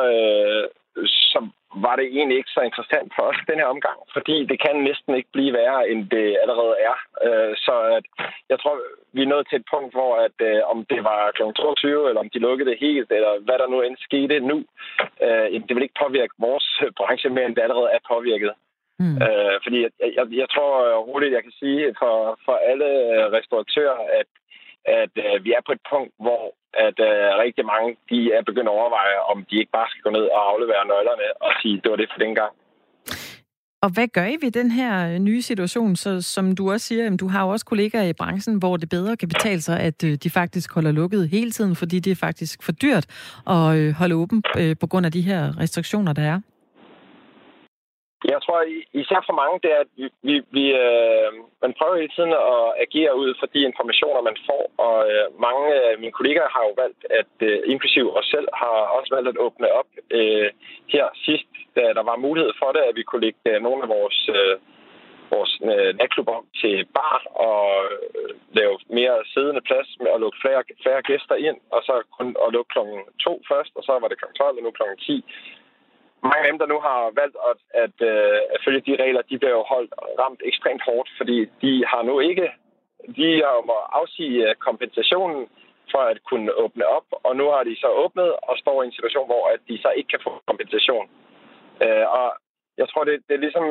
så var det egentlig ikke så interessant for os den her omgang, fordi det kan næsten ikke blive værre, end det allerede er. Så at, jeg tror, vi er nået til et punkt, hvor at, om det var kl. 22, eller om de lukkede det helt, eller hvad der nu end skete nu, det vil ikke påvirke vores branche mere, end det allerede er påvirket. Mm. Fordi jeg tror roligt, jeg kan sige for alle restauratører, at vi er på et punkt, hvor at rigtig mange de er begyndt at overveje, om de ikke bare skal gå ned og aflevere nøglerne og sige, det var det for den gang. Og hvad gør I ved den her nye situation? Så, som du også siger, du har jo også kollegaer i branchen, hvor det bedre kan betale sig, at de faktisk holder lukket hele tiden, fordi det er faktisk for dyrt at holde åben på grund af de her restriktioner, der er. Jeg tror især for mange, det er, at man prøver hele tiden at agere ud for de informationer, man får. Og mange af mine kollegaer har jo valgt, at inklusive os selv, har også valgt at åbne op her sidst, da der var mulighed for det, at vi kunne lægge nogle af vores natklubber til bar og lave mere siddende plads med at lukke flere gæster ind, og så kun at lukke kl. 2 først, og så var det kl. 12 og nu kl. 10. Mange af dem, der nu har valgt at følge de regler, de bliver jo ramt ekstremt hårdt, fordi de har jo måttet afsige kompensationen for at kunne åbne op, og nu har de så åbnet og står i en situation, hvor at de så ikke kan få kompensation. Og jeg tror, det er ligesom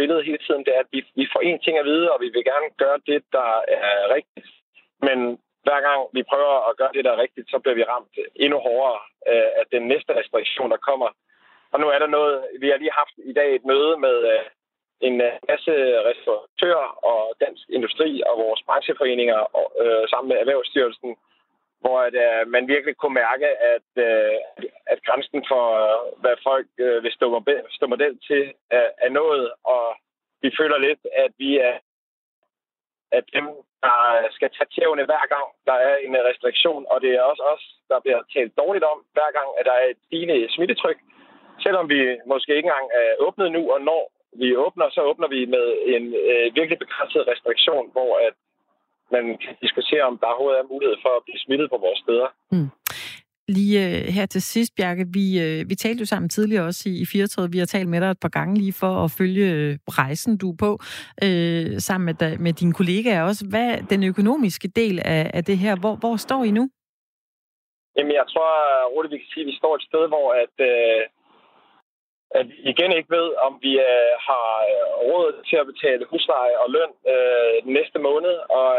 billedet hele tiden, det er, at vi får én ting at vide, og vi vil gerne gøre det, der er rigtigt, men hver gang vi prøver at gøre det, der er rigtigt, så bliver vi ramt endnu hårdere af den næste restriktion, der kommer. Og nu er der noget, vi har lige haft i dag et møde med en masse restauratører og dansk industri og vores brancheforeninger sammen med Erhvervsstyrelsen, hvor man virkelig kunne mærke, at grænsen for, hvad folk vil stå model til, er nået. Og vi føler lidt, at vi er at dem, der skal tage tævne hver gang, der er en restriktion. Og det er også os, der bliver talt dårligt om, hver gang, at der er et stigende smittetryk. Selvom vi måske ikke engang er åbnet nu, og når vi åbner, så åbner vi med en virkelig begrænset restriktion, hvor at man kan diskutere, om der overhovedet er mulighed for at blive smittet på vores steder. Mm. Lige her til sidst, Bjarke, vi talte jo sammen tidligere også i 34. Vi har talt med dig et par gange lige for at følge rejsen, du er på, sammen med dine kollegaer også. Hvad den økonomiske del af det her? Hvor står I nu? Jamen, jeg tror, roligt, vi kan sige, at vi står et sted, hvor at vi igen ikke ved, om vi har råd til at betale husleje og løn næste måned. Og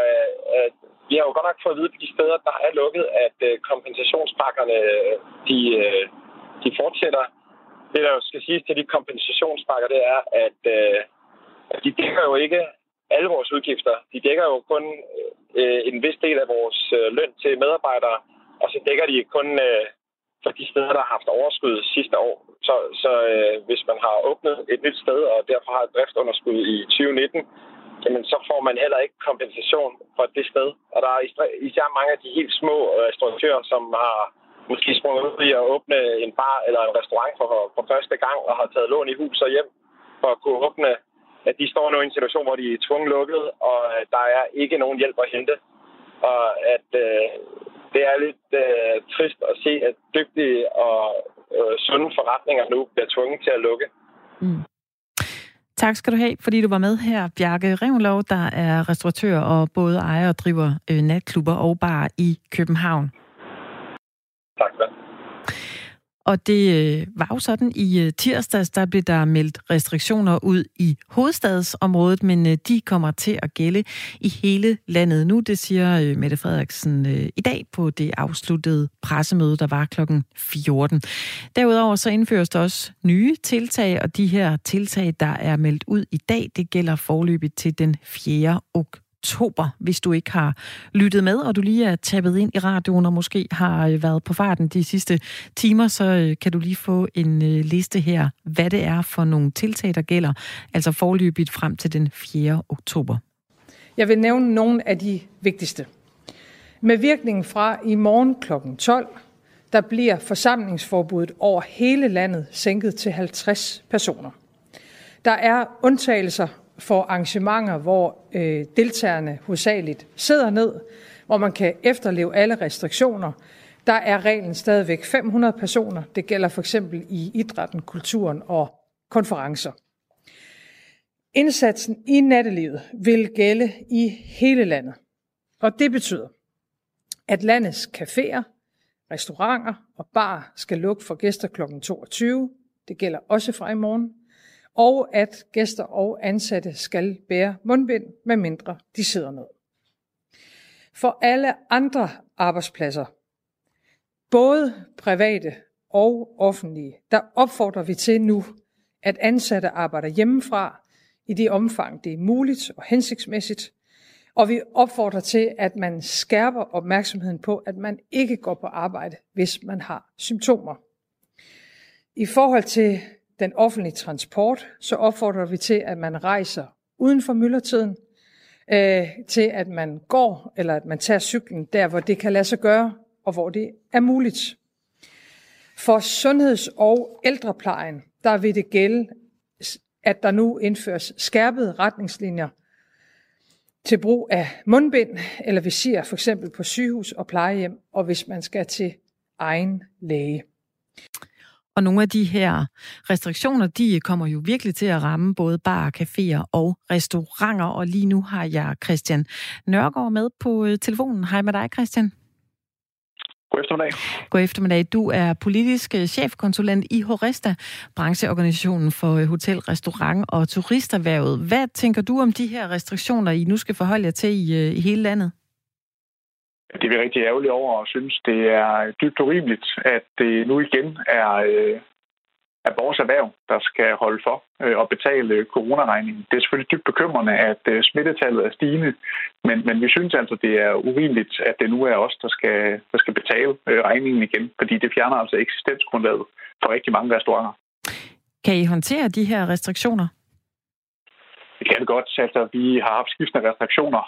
vi har jo godt nok fået at vide på de steder, der er lukket, at kompensationspakkerne de fortsætter. Det, der jo skal siges til de kompensationspakker, det er, at de dækker jo ikke alle vores udgifter. De dækker jo kun en vis del af vores løn til medarbejdere, og så dækker de kun for de steder, der har haft overskud sidste år. Så hvis man har åbnet et nyt sted, og derfor har et driftsunderskud i 2019, jamen, så får man heller ikke kompensation for det sted. Og der er især mange af de helt små restauratører, som har måske sprunget ud i at åbne en bar eller en restaurant for første gang, og har taget lån i hus og hjem for at kunne åbne, at de står nu i en situation, hvor de er tvunget lukket, og der er ikke nogen hjælp at hente. Og at det er lidt trist at se, at dygtige og sunde forretninger nu bliver tvunget til at lukke. Mm. Tak skal du have, fordi du var med her. Bjarke Reunlov, der er restauratør og både ejer og driver natklubber og barer i København. Tak skal du have. Og det var jo sådan, i tirsdags, der blev der meldt restriktioner ud i hovedstadsområdet, men de kommer til at gælde i hele landet nu. Det siger Mette Frederiksen i dag på det afsluttede pressemøde, der var kl. 14. Derudover så indføres der også nye tiltag, og de her tiltag, der er meldt ud i dag, det gælder foreløbigt til den 4. oktober, hvis du ikke har lyttet med, og du lige er tappet ind i radioen og måske har været på farten de sidste timer, så kan du lige få en liste her, hvad det er for nogle tiltag, der gælder, altså foreløbigt frem til den 4. oktober. Jeg vil nævne nogle af de vigtigste. Med virkningen fra i morgen kl. 12, der bliver forsamlingsforbuddet over hele landet sænket til 50 personer. Der er undtagelser for arrangementer, hvor deltagerne hovedsageligt sidder ned, hvor man kan efterleve alle restriktioner. Der er reglen stadigvæk 500 personer. Det gælder for eksempel i idrætten, kulturen og konferencer. Indsatsen i nattelivet vil gælde i hele landet. Og det betyder, at landets caféer, restauranter og barer skal lukke for gæster kl. 22. Det gælder også fra i morgen. Og at gæster og ansatte skal bære mundbind, medmindre de sidder ned. For alle andre arbejdspladser, både private og offentlige, der opfordrer vi til nu, at ansatte arbejder hjemmefra i det omfang, det er muligt og hensigtsmæssigt. Og vi opfordrer til, at man skærper opmærksomheden på, at man ikke går på arbejde, hvis man har symptomer. I forhold til den offentlige transport, så opfordrer vi til, at man rejser uden for myldretiden, til at man går eller at man tager cyklen der, hvor det kan lade sig gøre og hvor det er muligt. For sundheds- og ældreplejen, der vil det gælde, at der nu indføres skærpede retningslinjer til brug af mundbind eller visir, for eksempel på sygehus og plejehjem, og hvis man skal til egen læge. Og nogle af de her restriktioner, de kommer jo virkelig til at ramme både barer, caféer og restauranter. Og lige nu har jeg Christian Nørgaard med på telefonen. Hej med dig, Christian. God eftermiddag. God eftermiddag. Du er politisk chefkonsulent i Horesta, brancheorganisationen for hotel, restaurant og turisterhvervet. Hvad tænker du om de her restriktioner, I nu skal forholde jer til i hele landet? Det er vi rigtig ærgerlige over og synes, det er dybt urimeligt, at det nu igen er vores erhverv, der skal holde for og betale coronaregningen. Det er selvfølgelig dybt bekymrende, at smittetallet er stigende, men vi synes altså, det er urimeligt, at det nu er os, der skal betale regningen igen, fordi det fjerner altså eksistensgrundlaget for rigtig mange restauranter. Kan I håndtere de her restriktioner? Det kan det godt. Altså, vi har haft skiftende restriktioner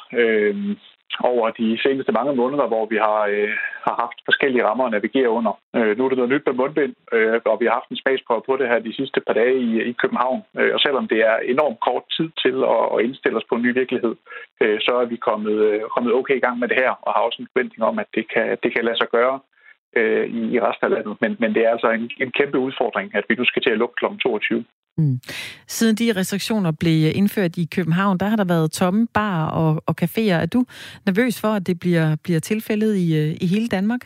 over de seneste mange måneder, hvor vi har haft forskellige rammer at navigere under. Nu er det noget nyt med mundbind, og vi har haft en smagsprøve på det her de sidste par dage i København. Og selvom det er enormt kort tid til at indstille os på en ny virkelighed, så er vi kommet okay i gang med det her, og har også en forventning om, at det kan lade sig gøre i resten af landet. Men det er altså en kæmpe udfordring, at vi nu skal til at lukke kl. 22. Mm. Siden de restriktioner blev indført i København, der har der været tomme barer og caféer. Er du nervøs for, at det bliver tilfældet i hele Danmark?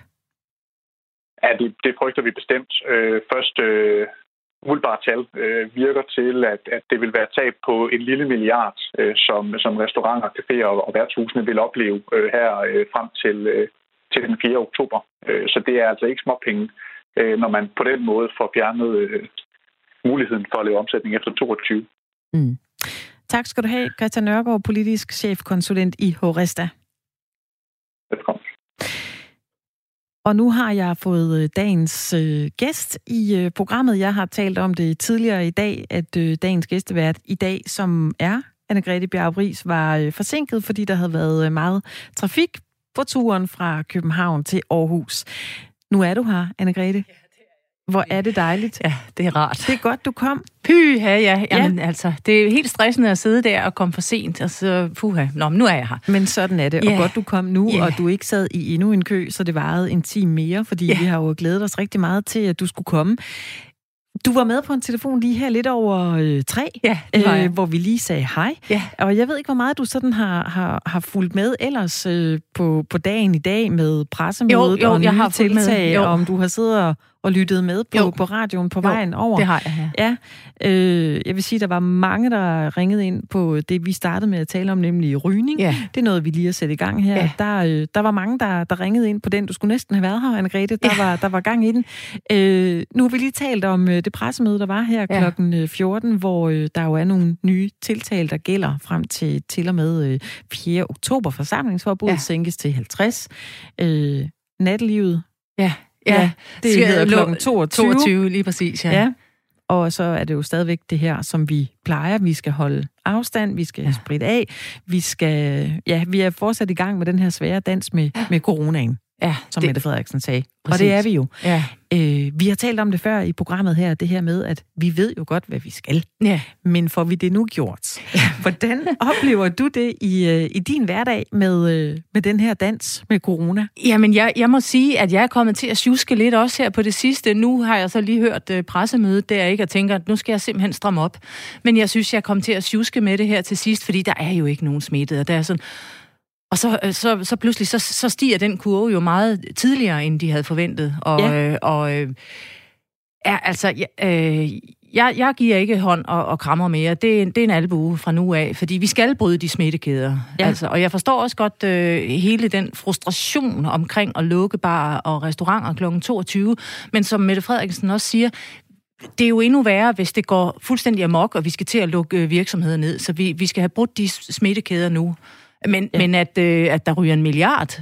Ja, det frygter vi bestemt. Umiddelbare tal virker til, at det vil være tab på en lille milliard, som restauranter, caféer og værtshusene vil opleve her frem til den 4. oktober. Så det er altså ikke småpenge, når man på den måde får fjernet muligheden for at lave omsætning efter 22. Mm. Tak skal du have, Christian Nørgaard, politisk chefkonsulent i Horesta. Velkommen. Og nu har jeg fået dagens gæst i programmet. Jeg har talt om det tidligere i dag, at dagens gæstevært i dag, som er Anne Grethe Bjerris, var forsinket, fordi der havde været meget trafik på turen fra København til Aarhus. Nu er du her, Anne Grethe. Ja. Hvor er det dejligt. Ja, det er rart. Det er godt, du kom. Pyha, ja. Jamen, ja. Altså, det er helt stressende at sidde der og komme for sent. Og så, puha, nå, nu er jeg her. Men sådan er det. Yeah. Og godt, du kom nu, yeah. Og du ikke sad i endnu en kø, så det varede en time mere, fordi vi har jo glædet os rigtig meget til, at du skulle komme. Du var med på en telefon lige her lidt over 3, hvor vi lige sagde hej. Ja. Og jeg ved ikke, hvor meget du sådan har fulgt med ellers på dagen i dag med pressemødet og nye tiltag, og om du har siddet og lyttet med på radioen på vejen over. Det har jeg, ja. Jeg vil sige, at der var mange, der ringede ind på det, vi startede med at tale om, nemlig rygning. Ja. Det er noget, vi lige har sat i gang her. Ja. Der var mange, der ringede ind på den. Du skulle næsten have været her, Anne-Grethe. Der var gang i den. Nu har vi lige talt om det pressemøde, der var her kl. 14, hvor der jo er nogle nye tiltag, der gælder frem til og med 4. oktober. Forsamlingsforbuddet sænkes til 50. Nattelivet. Ja. Ja, det hedder klokken 22, lige præcis, ja. Og så er det jo stadigvæk det her, som vi plejer. Vi skal holde afstand, vi skal spritte af, vi er fortsat i gang med den her svære dans med coronaen, som Mette Frederiksen sagde. Præcis. Og det er vi jo. Ja. Vi har talt om det før i programmet her, det her med, at vi ved jo godt, hvad vi skal. Ja. Men får vi det nu gjort? Hvordan oplever du det i din hverdag med den her dans med corona? Jamen, jeg må sige, at jeg er kommet til at sjuske lidt også her på det sidste. Nu har jeg så lige hørt pressemødet der, ikke? Og tænker, at nu skal jeg simpelthen stramme op. Men jeg synes, jeg kom til at sjuske med det her til sidst, fordi der er jo ikke nogen smittede, og der er sådan... Og så pludselig, så stiger den kurve jo meget tidligere, end de havde forventet. Og, ja. Jeg giver ikke hånd og krammer mere. Det er en albue fra nu af, fordi vi skal bryde de smittekæder. Ja. Altså, og jeg forstår også godt hele den frustration omkring at lukke barer og restauranter kl. 22. Men som Mette Frederiksen også siger... Det er jo endnu værre, hvis det går fuldstændig amok, og vi skal til at lukke virksomheder ned. Så vi skal have brudt de smittekæder nu. Men, ja. Men at der ryger 1 milliard,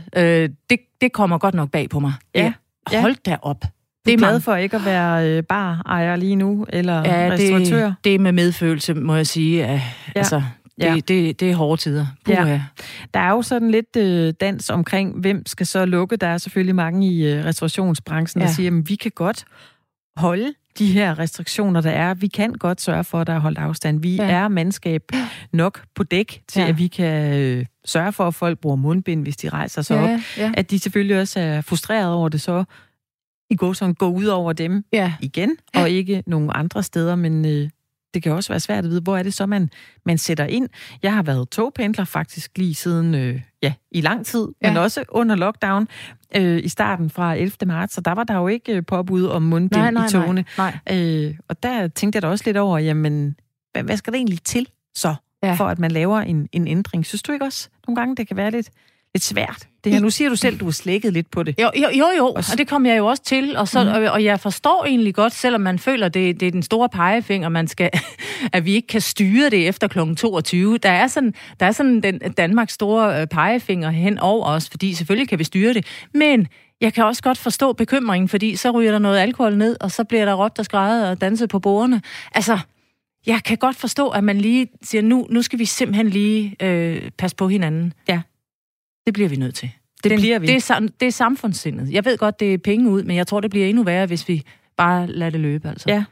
det kommer godt nok bag på mig. Ja. Ja. Hold da op. Du er glad for ikke at være barejer lige nu, eller restauratør? Det er med medfølelse, må jeg sige. Altså... Ja. Det er hårde tider. Ja. Der er jo sådan lidt dans omkring, hvem skal så lukke. Der er selvfølgelig mange i restaurationsbranchen, der siger, at vi kan godt holde de her restriktioner, der er. Vi kan godt sørge for, at der er holdt afstand. Vi er mandskab nok på dæk til, at vi kan sørge for, at folk bruger mundbind, hvis de rejser sig op. Ja. At de selvfølgelig også er frustrerede over det, så i gåseøjne går ud over dem igen, og ikke nogen andre steder, men... Det kan også være svært at vide, hvor er det så, man sætter ind. Jeg har været togpendler faktisk lige siden, i lang tid, men også under lockdown i starten fra 11. marts, så der var der jo ikke påbud om mundbind i togene. Nej. Og der tænkte jeg da også lidt over, jamen, hvad skal det egentlig til så, for at man laver en ændring? Synes du ikke også nogle gange, det kan være lidt svært? Det her. Nu siger du selv, du har slækket lidt på det. Jo, og det kom jeg jo også til. Og jeg forstår egentlig godt, selvom man føler, det er den store pegefinger, man skal, at vi ikke kan styre det efter kl. 22. Der er sådan den Danmarks store pegefinger hen over os, fordi selvfølgelig kan vi styre det. Men jeg kan også godt forstå bekymringen, fordi så ryger der noget alkohol ned, og så bliver der råbt og skreget og danset på bordene. Altså... Jeg kan godt forstå, at man lige siger, nu skal vi simpelthen lige passe på hinanden. Ja. Det bliver vi nødt til. Det bliver vi. Det er samfundssindet. Jeg ved godt, det er penge ud, men jeg tror, det bliver endnu værre, hvis vi bare lader det løbe. Altså. Ja.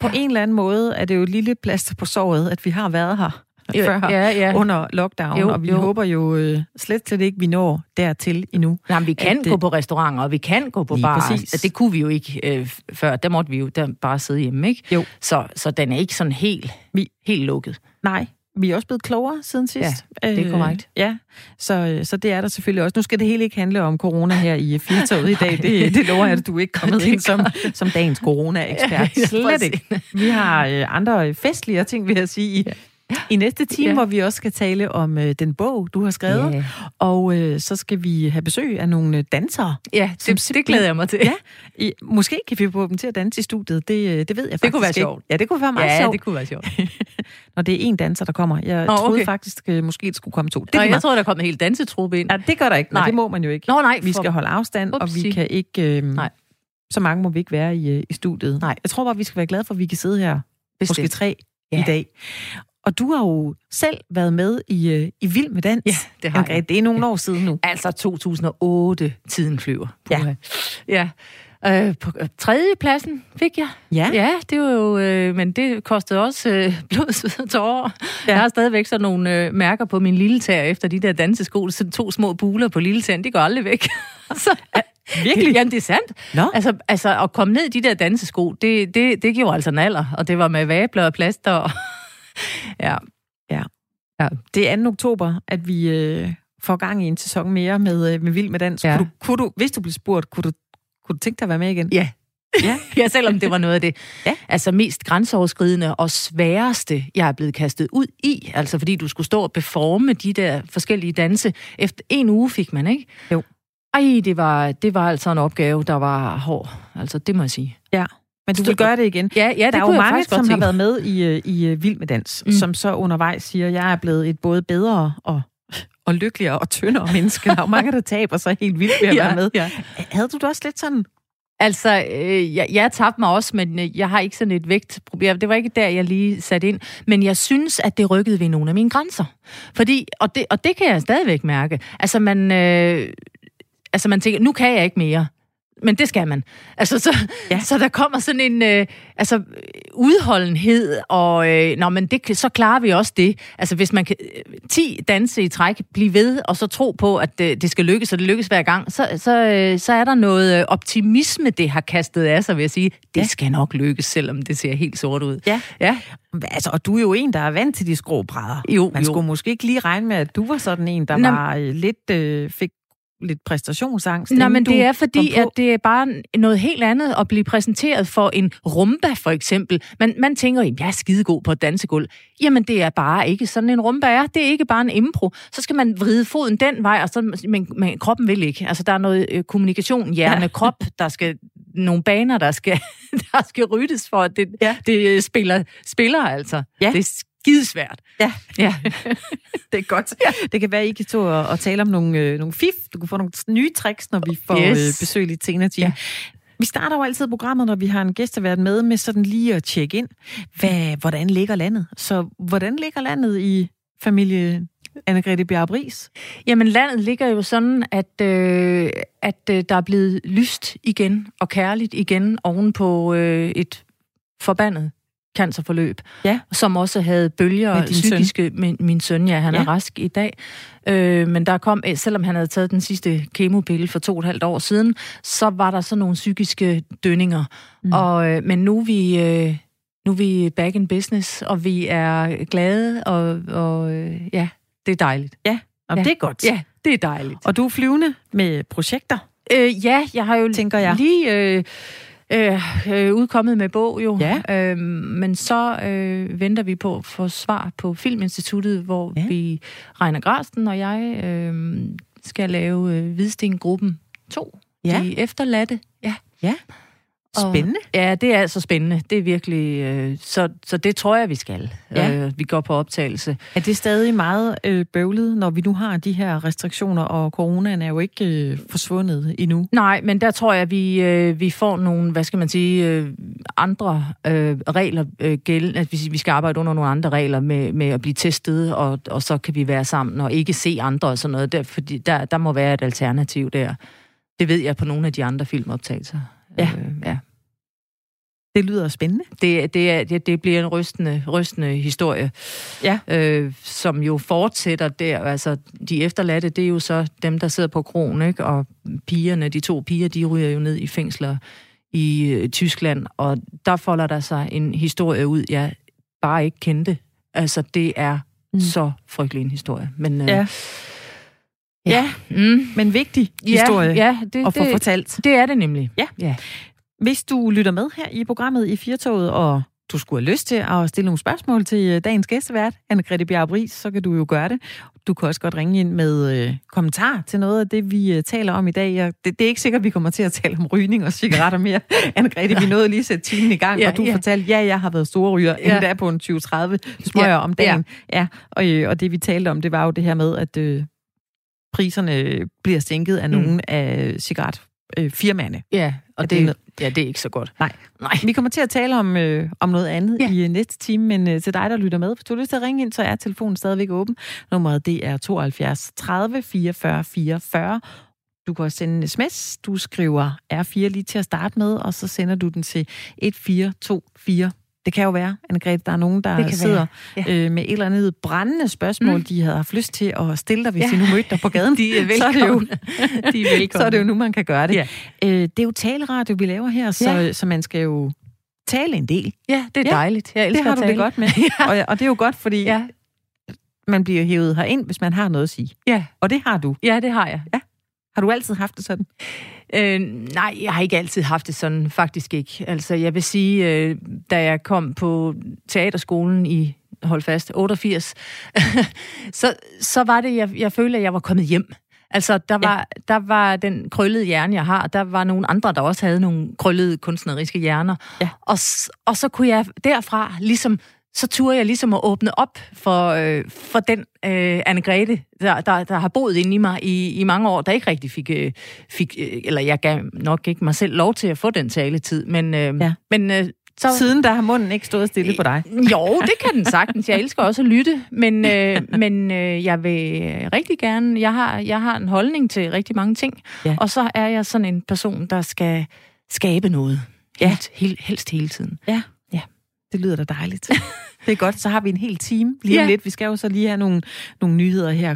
På en eller anden måde er det jo et lille plaster på såret, at vi har været her før under lockdown, og vi håber jo slet ikke, vi når dertil endnu. Jamen, vi kan gå på restauranter, og vi kan gå på barer. Det kunne vi jo ikke før. Der måtte vi jo bare sidde hjemme, ikke? Jo. Så den er ikke sådan helt lukket. Nej. Vi er også blevet klogere siden sidst. Ja, det er korrekt. Ja, så det er der selvfølgelig også. Nu skal det hele ikke handle om corona her i Firtoget i dag. Det lover jeg, at du ikke er kommet ind som dagens corona-ekspert. Ja, slet ikke. Vi har andre festlige ting, vil jeg sige, i næste time, hvor vi også skal tale om den bog, du har skrevet. Yeah. Og så skal vi have besøg af nogle dansere. Ja, det glæder jeg mig til. Ja, måske kan vi få dem til at danse i studiet. Det ved jeg faktisk ikke. Det kunne være sjovt. Ja, det kunne være meget sjovt. Ja, det kunne være sjovt. Når det er én danser, der kommer. Jeg troede faktisk, måske det skulle komme 2. Det jeg troede, der kom en hel dansetruppe ind. Ja, det gør der ikke. Nej. Det må man jo ikke. Nå, nej, vi skal holde afstand, og vi kan ikke... Så mange må vi ikke være i studiet. Nej. Jeg tror bare, vi skal være glade for, at vi kan sidde her. Bestemt. Måske 3 i dag. Og du har jo selv været med i Vild med Dans. Ja, det har jeg. Det er nogle år siden nu. Altså 2008, tiden flyver. Ja. På 3. pladsen fik jeg. Ja, det var jo... men det kostede også blod, sved og tårer. Ja. Jeg har stadigvæk sådan nogle mærker på min lille tær efter de der dansesko. Så 2 små buler på lille tæren, de går aldrig væk. Så... Virkelig? Jamen, det er sandt. No. Altså, at komme ned i de der dansesko, det gjorde altså en alder. Og det var med vabler og plaster og... Ja. Det er 2. oktober, at vi får gang i en sæson mere med Vild med Dans. Ja. Hvis du blev spurgt, kunne du tænke dig at være med igen? Ja. Ja, selvom det var noget af det altså mest grænseoverskridende og sværeste, jeg er blevet kastet ud i. Altså fordi du skulle stå og performe de der forskellige danse. Efter 1 uge fik man, ikke? Jo. Ej, det var altså en opgave, der var hård. Altså, det må jeg sige. Ja. Men du vil gøre det igen. Ja, der er jo mange, som har været med i Vild med Dans, som så undervejs siger, at jeg er blevet et både bedre og lykkeligere og tyndere menneske. Der er jo mange, der taber sig helt vildt ved at være med. Ja. Havde du det også lidt sådan? Altså, jeg tabte mig også, men jeg har ikke sådan et vægtproblem. Det var ikke der, jeg lige satte ind. Men jeg synes, at det rykkede ved nogle af mine grænser. Fordi, og det kan jeg stadigvæk mærke. Altså, man tænker, nu kan jeg ikke mere. men det skal man. Altså, så der kommer sådan en udholdenhed, og men det, så klarer vi også det. Altså, hvis man kan 10 danse i træk, blive ved, og så tro på, at det skal lykkes, og det lykkes hver gang, så er der noget optimisme, det har kastet af sig, vil jeg sige. Det skal nok lykkes, selvom det ser helt sort ud. Ja. Altså, og du er jo en, der er vant til de skrå brædder. Man skulle måske ikke lige regne med, at du var sådan en, der var lidt fik lidt præstationsangst. Nej, men det er fordi, at det er bare noget helt andet at blive præsenteret for en rumba, for eksempel. Man tænker, jeg er skidegod på et dansegulv. Jamen, det er bare ikke sådan en rumba er. Det er ikke bare en impro. Så skal man vride foden den vej, og så, men kroppen vil ikke. Altså, der er noget kommunikation, hjerne, krop, der skal nogle baner, der skal ryttes for, at det spiller altså. Ja. Det er skidesvært. Ja. Det er godt. Ja. Det kan være, at I kan stå og tale om nogle fif. Du kan få nogle nye tricks, når vi får besøg i Tenergy. Ja. Vi starter jo altid programmet, når vi har en gæstevært med sådan lige at tjekke ind. Hvordan ligger landet? Så hvordan ligger landet i familie Anne Grethe Bjerris? Jamen, landet ligger jo sådan, at der er blevet lyst igen og kærligt igen oven på et forbandet cancerforløb, som også havde bølger med psykiske... Min søn, han er rask i dag. Men der kom, selvom han havde taget den sidste kemopille for 2,5 år siden, så var der så nogle psykiske dønninger. Mm. Men nu er vi back in business, og vi er glade, og det er dejligt. Ja, og det er godt. Ja, det er dejligt. Og du er flyvende med projekter? Jeg har jo lige... udkommet med bog jo. Ja. Men så venter vi på at få svar på Filminstituttet, hvor vi, Reiner Grasten og jeg, skal lave Hvidsten-gruppen 2. Ja. De efterladte. Ja. Spændende. Og, det er altså spændende. Det er virkelig... Så det tror jeg, vi skal. Ja. Vi går på optagelse. Er det stadig meget bøvlet, når vi nu har de her restriktioner, og coronaen er jo ikke forsvundet endnu? Nej, men der tror jeg, vi får nogle, andre regler gældende. At vi skal arbejde under nogle andre regler med at blive testet, og så kan vi være sammen og ikke se andre og sådan noget. Fordi der må være et alternativ der. Det ved jeg på nogle af de andre filmoptagelser. Ja. Det lyder spændende. Det bliver en rystende historie, som jo fortsætter der. Altså, de efterladte, det er jo så dem, der sidder på krogen, ikke? Og pigerne, de 2 piger, de ryger jo ned i fængsler i Tyskland, og der folder der sig en historie ud, jeg bare ikke kendte. Altså, det er så frygtelig en historie. Men... men vigtig historie at få fortalt. Det er det nemlig. Ja. Hvis du lytter med her i programmet i Firtoget, og du skulle have lyst til at stille nogle spørgsmål til dagens gæstevært, Anne Grethe Bjerris, så kan du jo gøre det. Du kan også godt ringe ind med kommentar til noget af det, vi taler om i dag. Det er ikke sikkert, vi kommer til at tale om rygning og cigaretter mere. Anne Grethe, vi nåede lige at sætte timen i gang, og du fortalte, jeg har været store ryger endda på en 20-30 smøger om dagen. Ja. Og det, vi talte om, det var jo det her med, at... priserne bliver sænket af nogle af cigaretfirmaerne. Ja, og det er ikke så godt. Nej. Vi kommer til at tale om noget andet i næste time, men til dig, der lytter med, hvis du har lyst til at ringe ind, så er telefonen stadigvæk åben. Nummeret, det er 72 30 44 44. Du kan også sende en sms. Du skriver R4 lige til at starte med, og så sender du den til 1424. Det kan jo være, Anne-Grethe, der er nogen, der sidder med et eller andet brændende spørgsmål, de havde haft lyst til at stille dig, hvis de nu mødte dig på gaden. De er velkommen. Så er det jo nu, man kan gøre det. Ja. Det er jo taleradio, vi laver her, så man skal jo tale en del. Ja, det er dejligt. Jeg elsker det at tale. Det har du det godt med. Og det er jo godt, fordi man bliver hævet herind, hvis man har noget at sige. Ja. Og det har du. Ja, det har jeg. Ja. Har du altid haft det sådan? Nej, jeg har ikke altid haft det sådan, faktisk ikke. Altså, jeg vil sige, da jeg kom på teaterskolen i, hold fast, 88, så var det, jeg følte, at jeg var kommet hjem. Altså, der var den krøllede hjerne, jeg har, og der var nogle andre, der også havde nogle krøllede kunstneriske hjerner. Ja. Og så kunne jeg derfra ligesom... så turde jeg ligesom at åbne op for den Anne-Grethe, der har boet inde i mig i mange år, der ikke rigtig fik eller jeg gav nok ikke mig selv lov til at få den taletid, men Så... Siden der har munden ikke stået stille på dig. Jo, det kan den sagtens. Jeg elsker også at lytte, men jeg vil rigtig gerne... Jeg har en holdning til rigtig mange ting, ja. Og så er jeg sådan en person, der skal skabe noget. Ja. Helst hele tiden. Ja. Ja, det lyder da dejligt. Det er godt, så har vi en hel time lige om lidt. Vi skal jo så lige have nogle nyheder her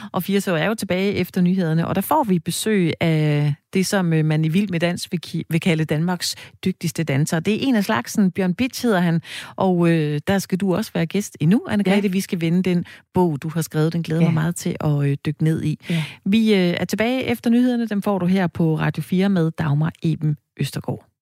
4:00. Og 4 så er jeg jo tilbage efter nyhederne, og der får vi besøg af det, som man i Vild med Dans vil kalde Danmarks dygtigste danser. Det er en af slagsen, Bjørn Bitsch hedder han, og der skal du også være gæst endnu, Anne-Grethe. Ja. Vi skal vende den bog, du har skrevet. Den glæder mig meget til at dykke ned i. Ja. Vi er tilbage efter nyhederne. Dem får du her på Radio 4 med Dagmar Eben Østergaard.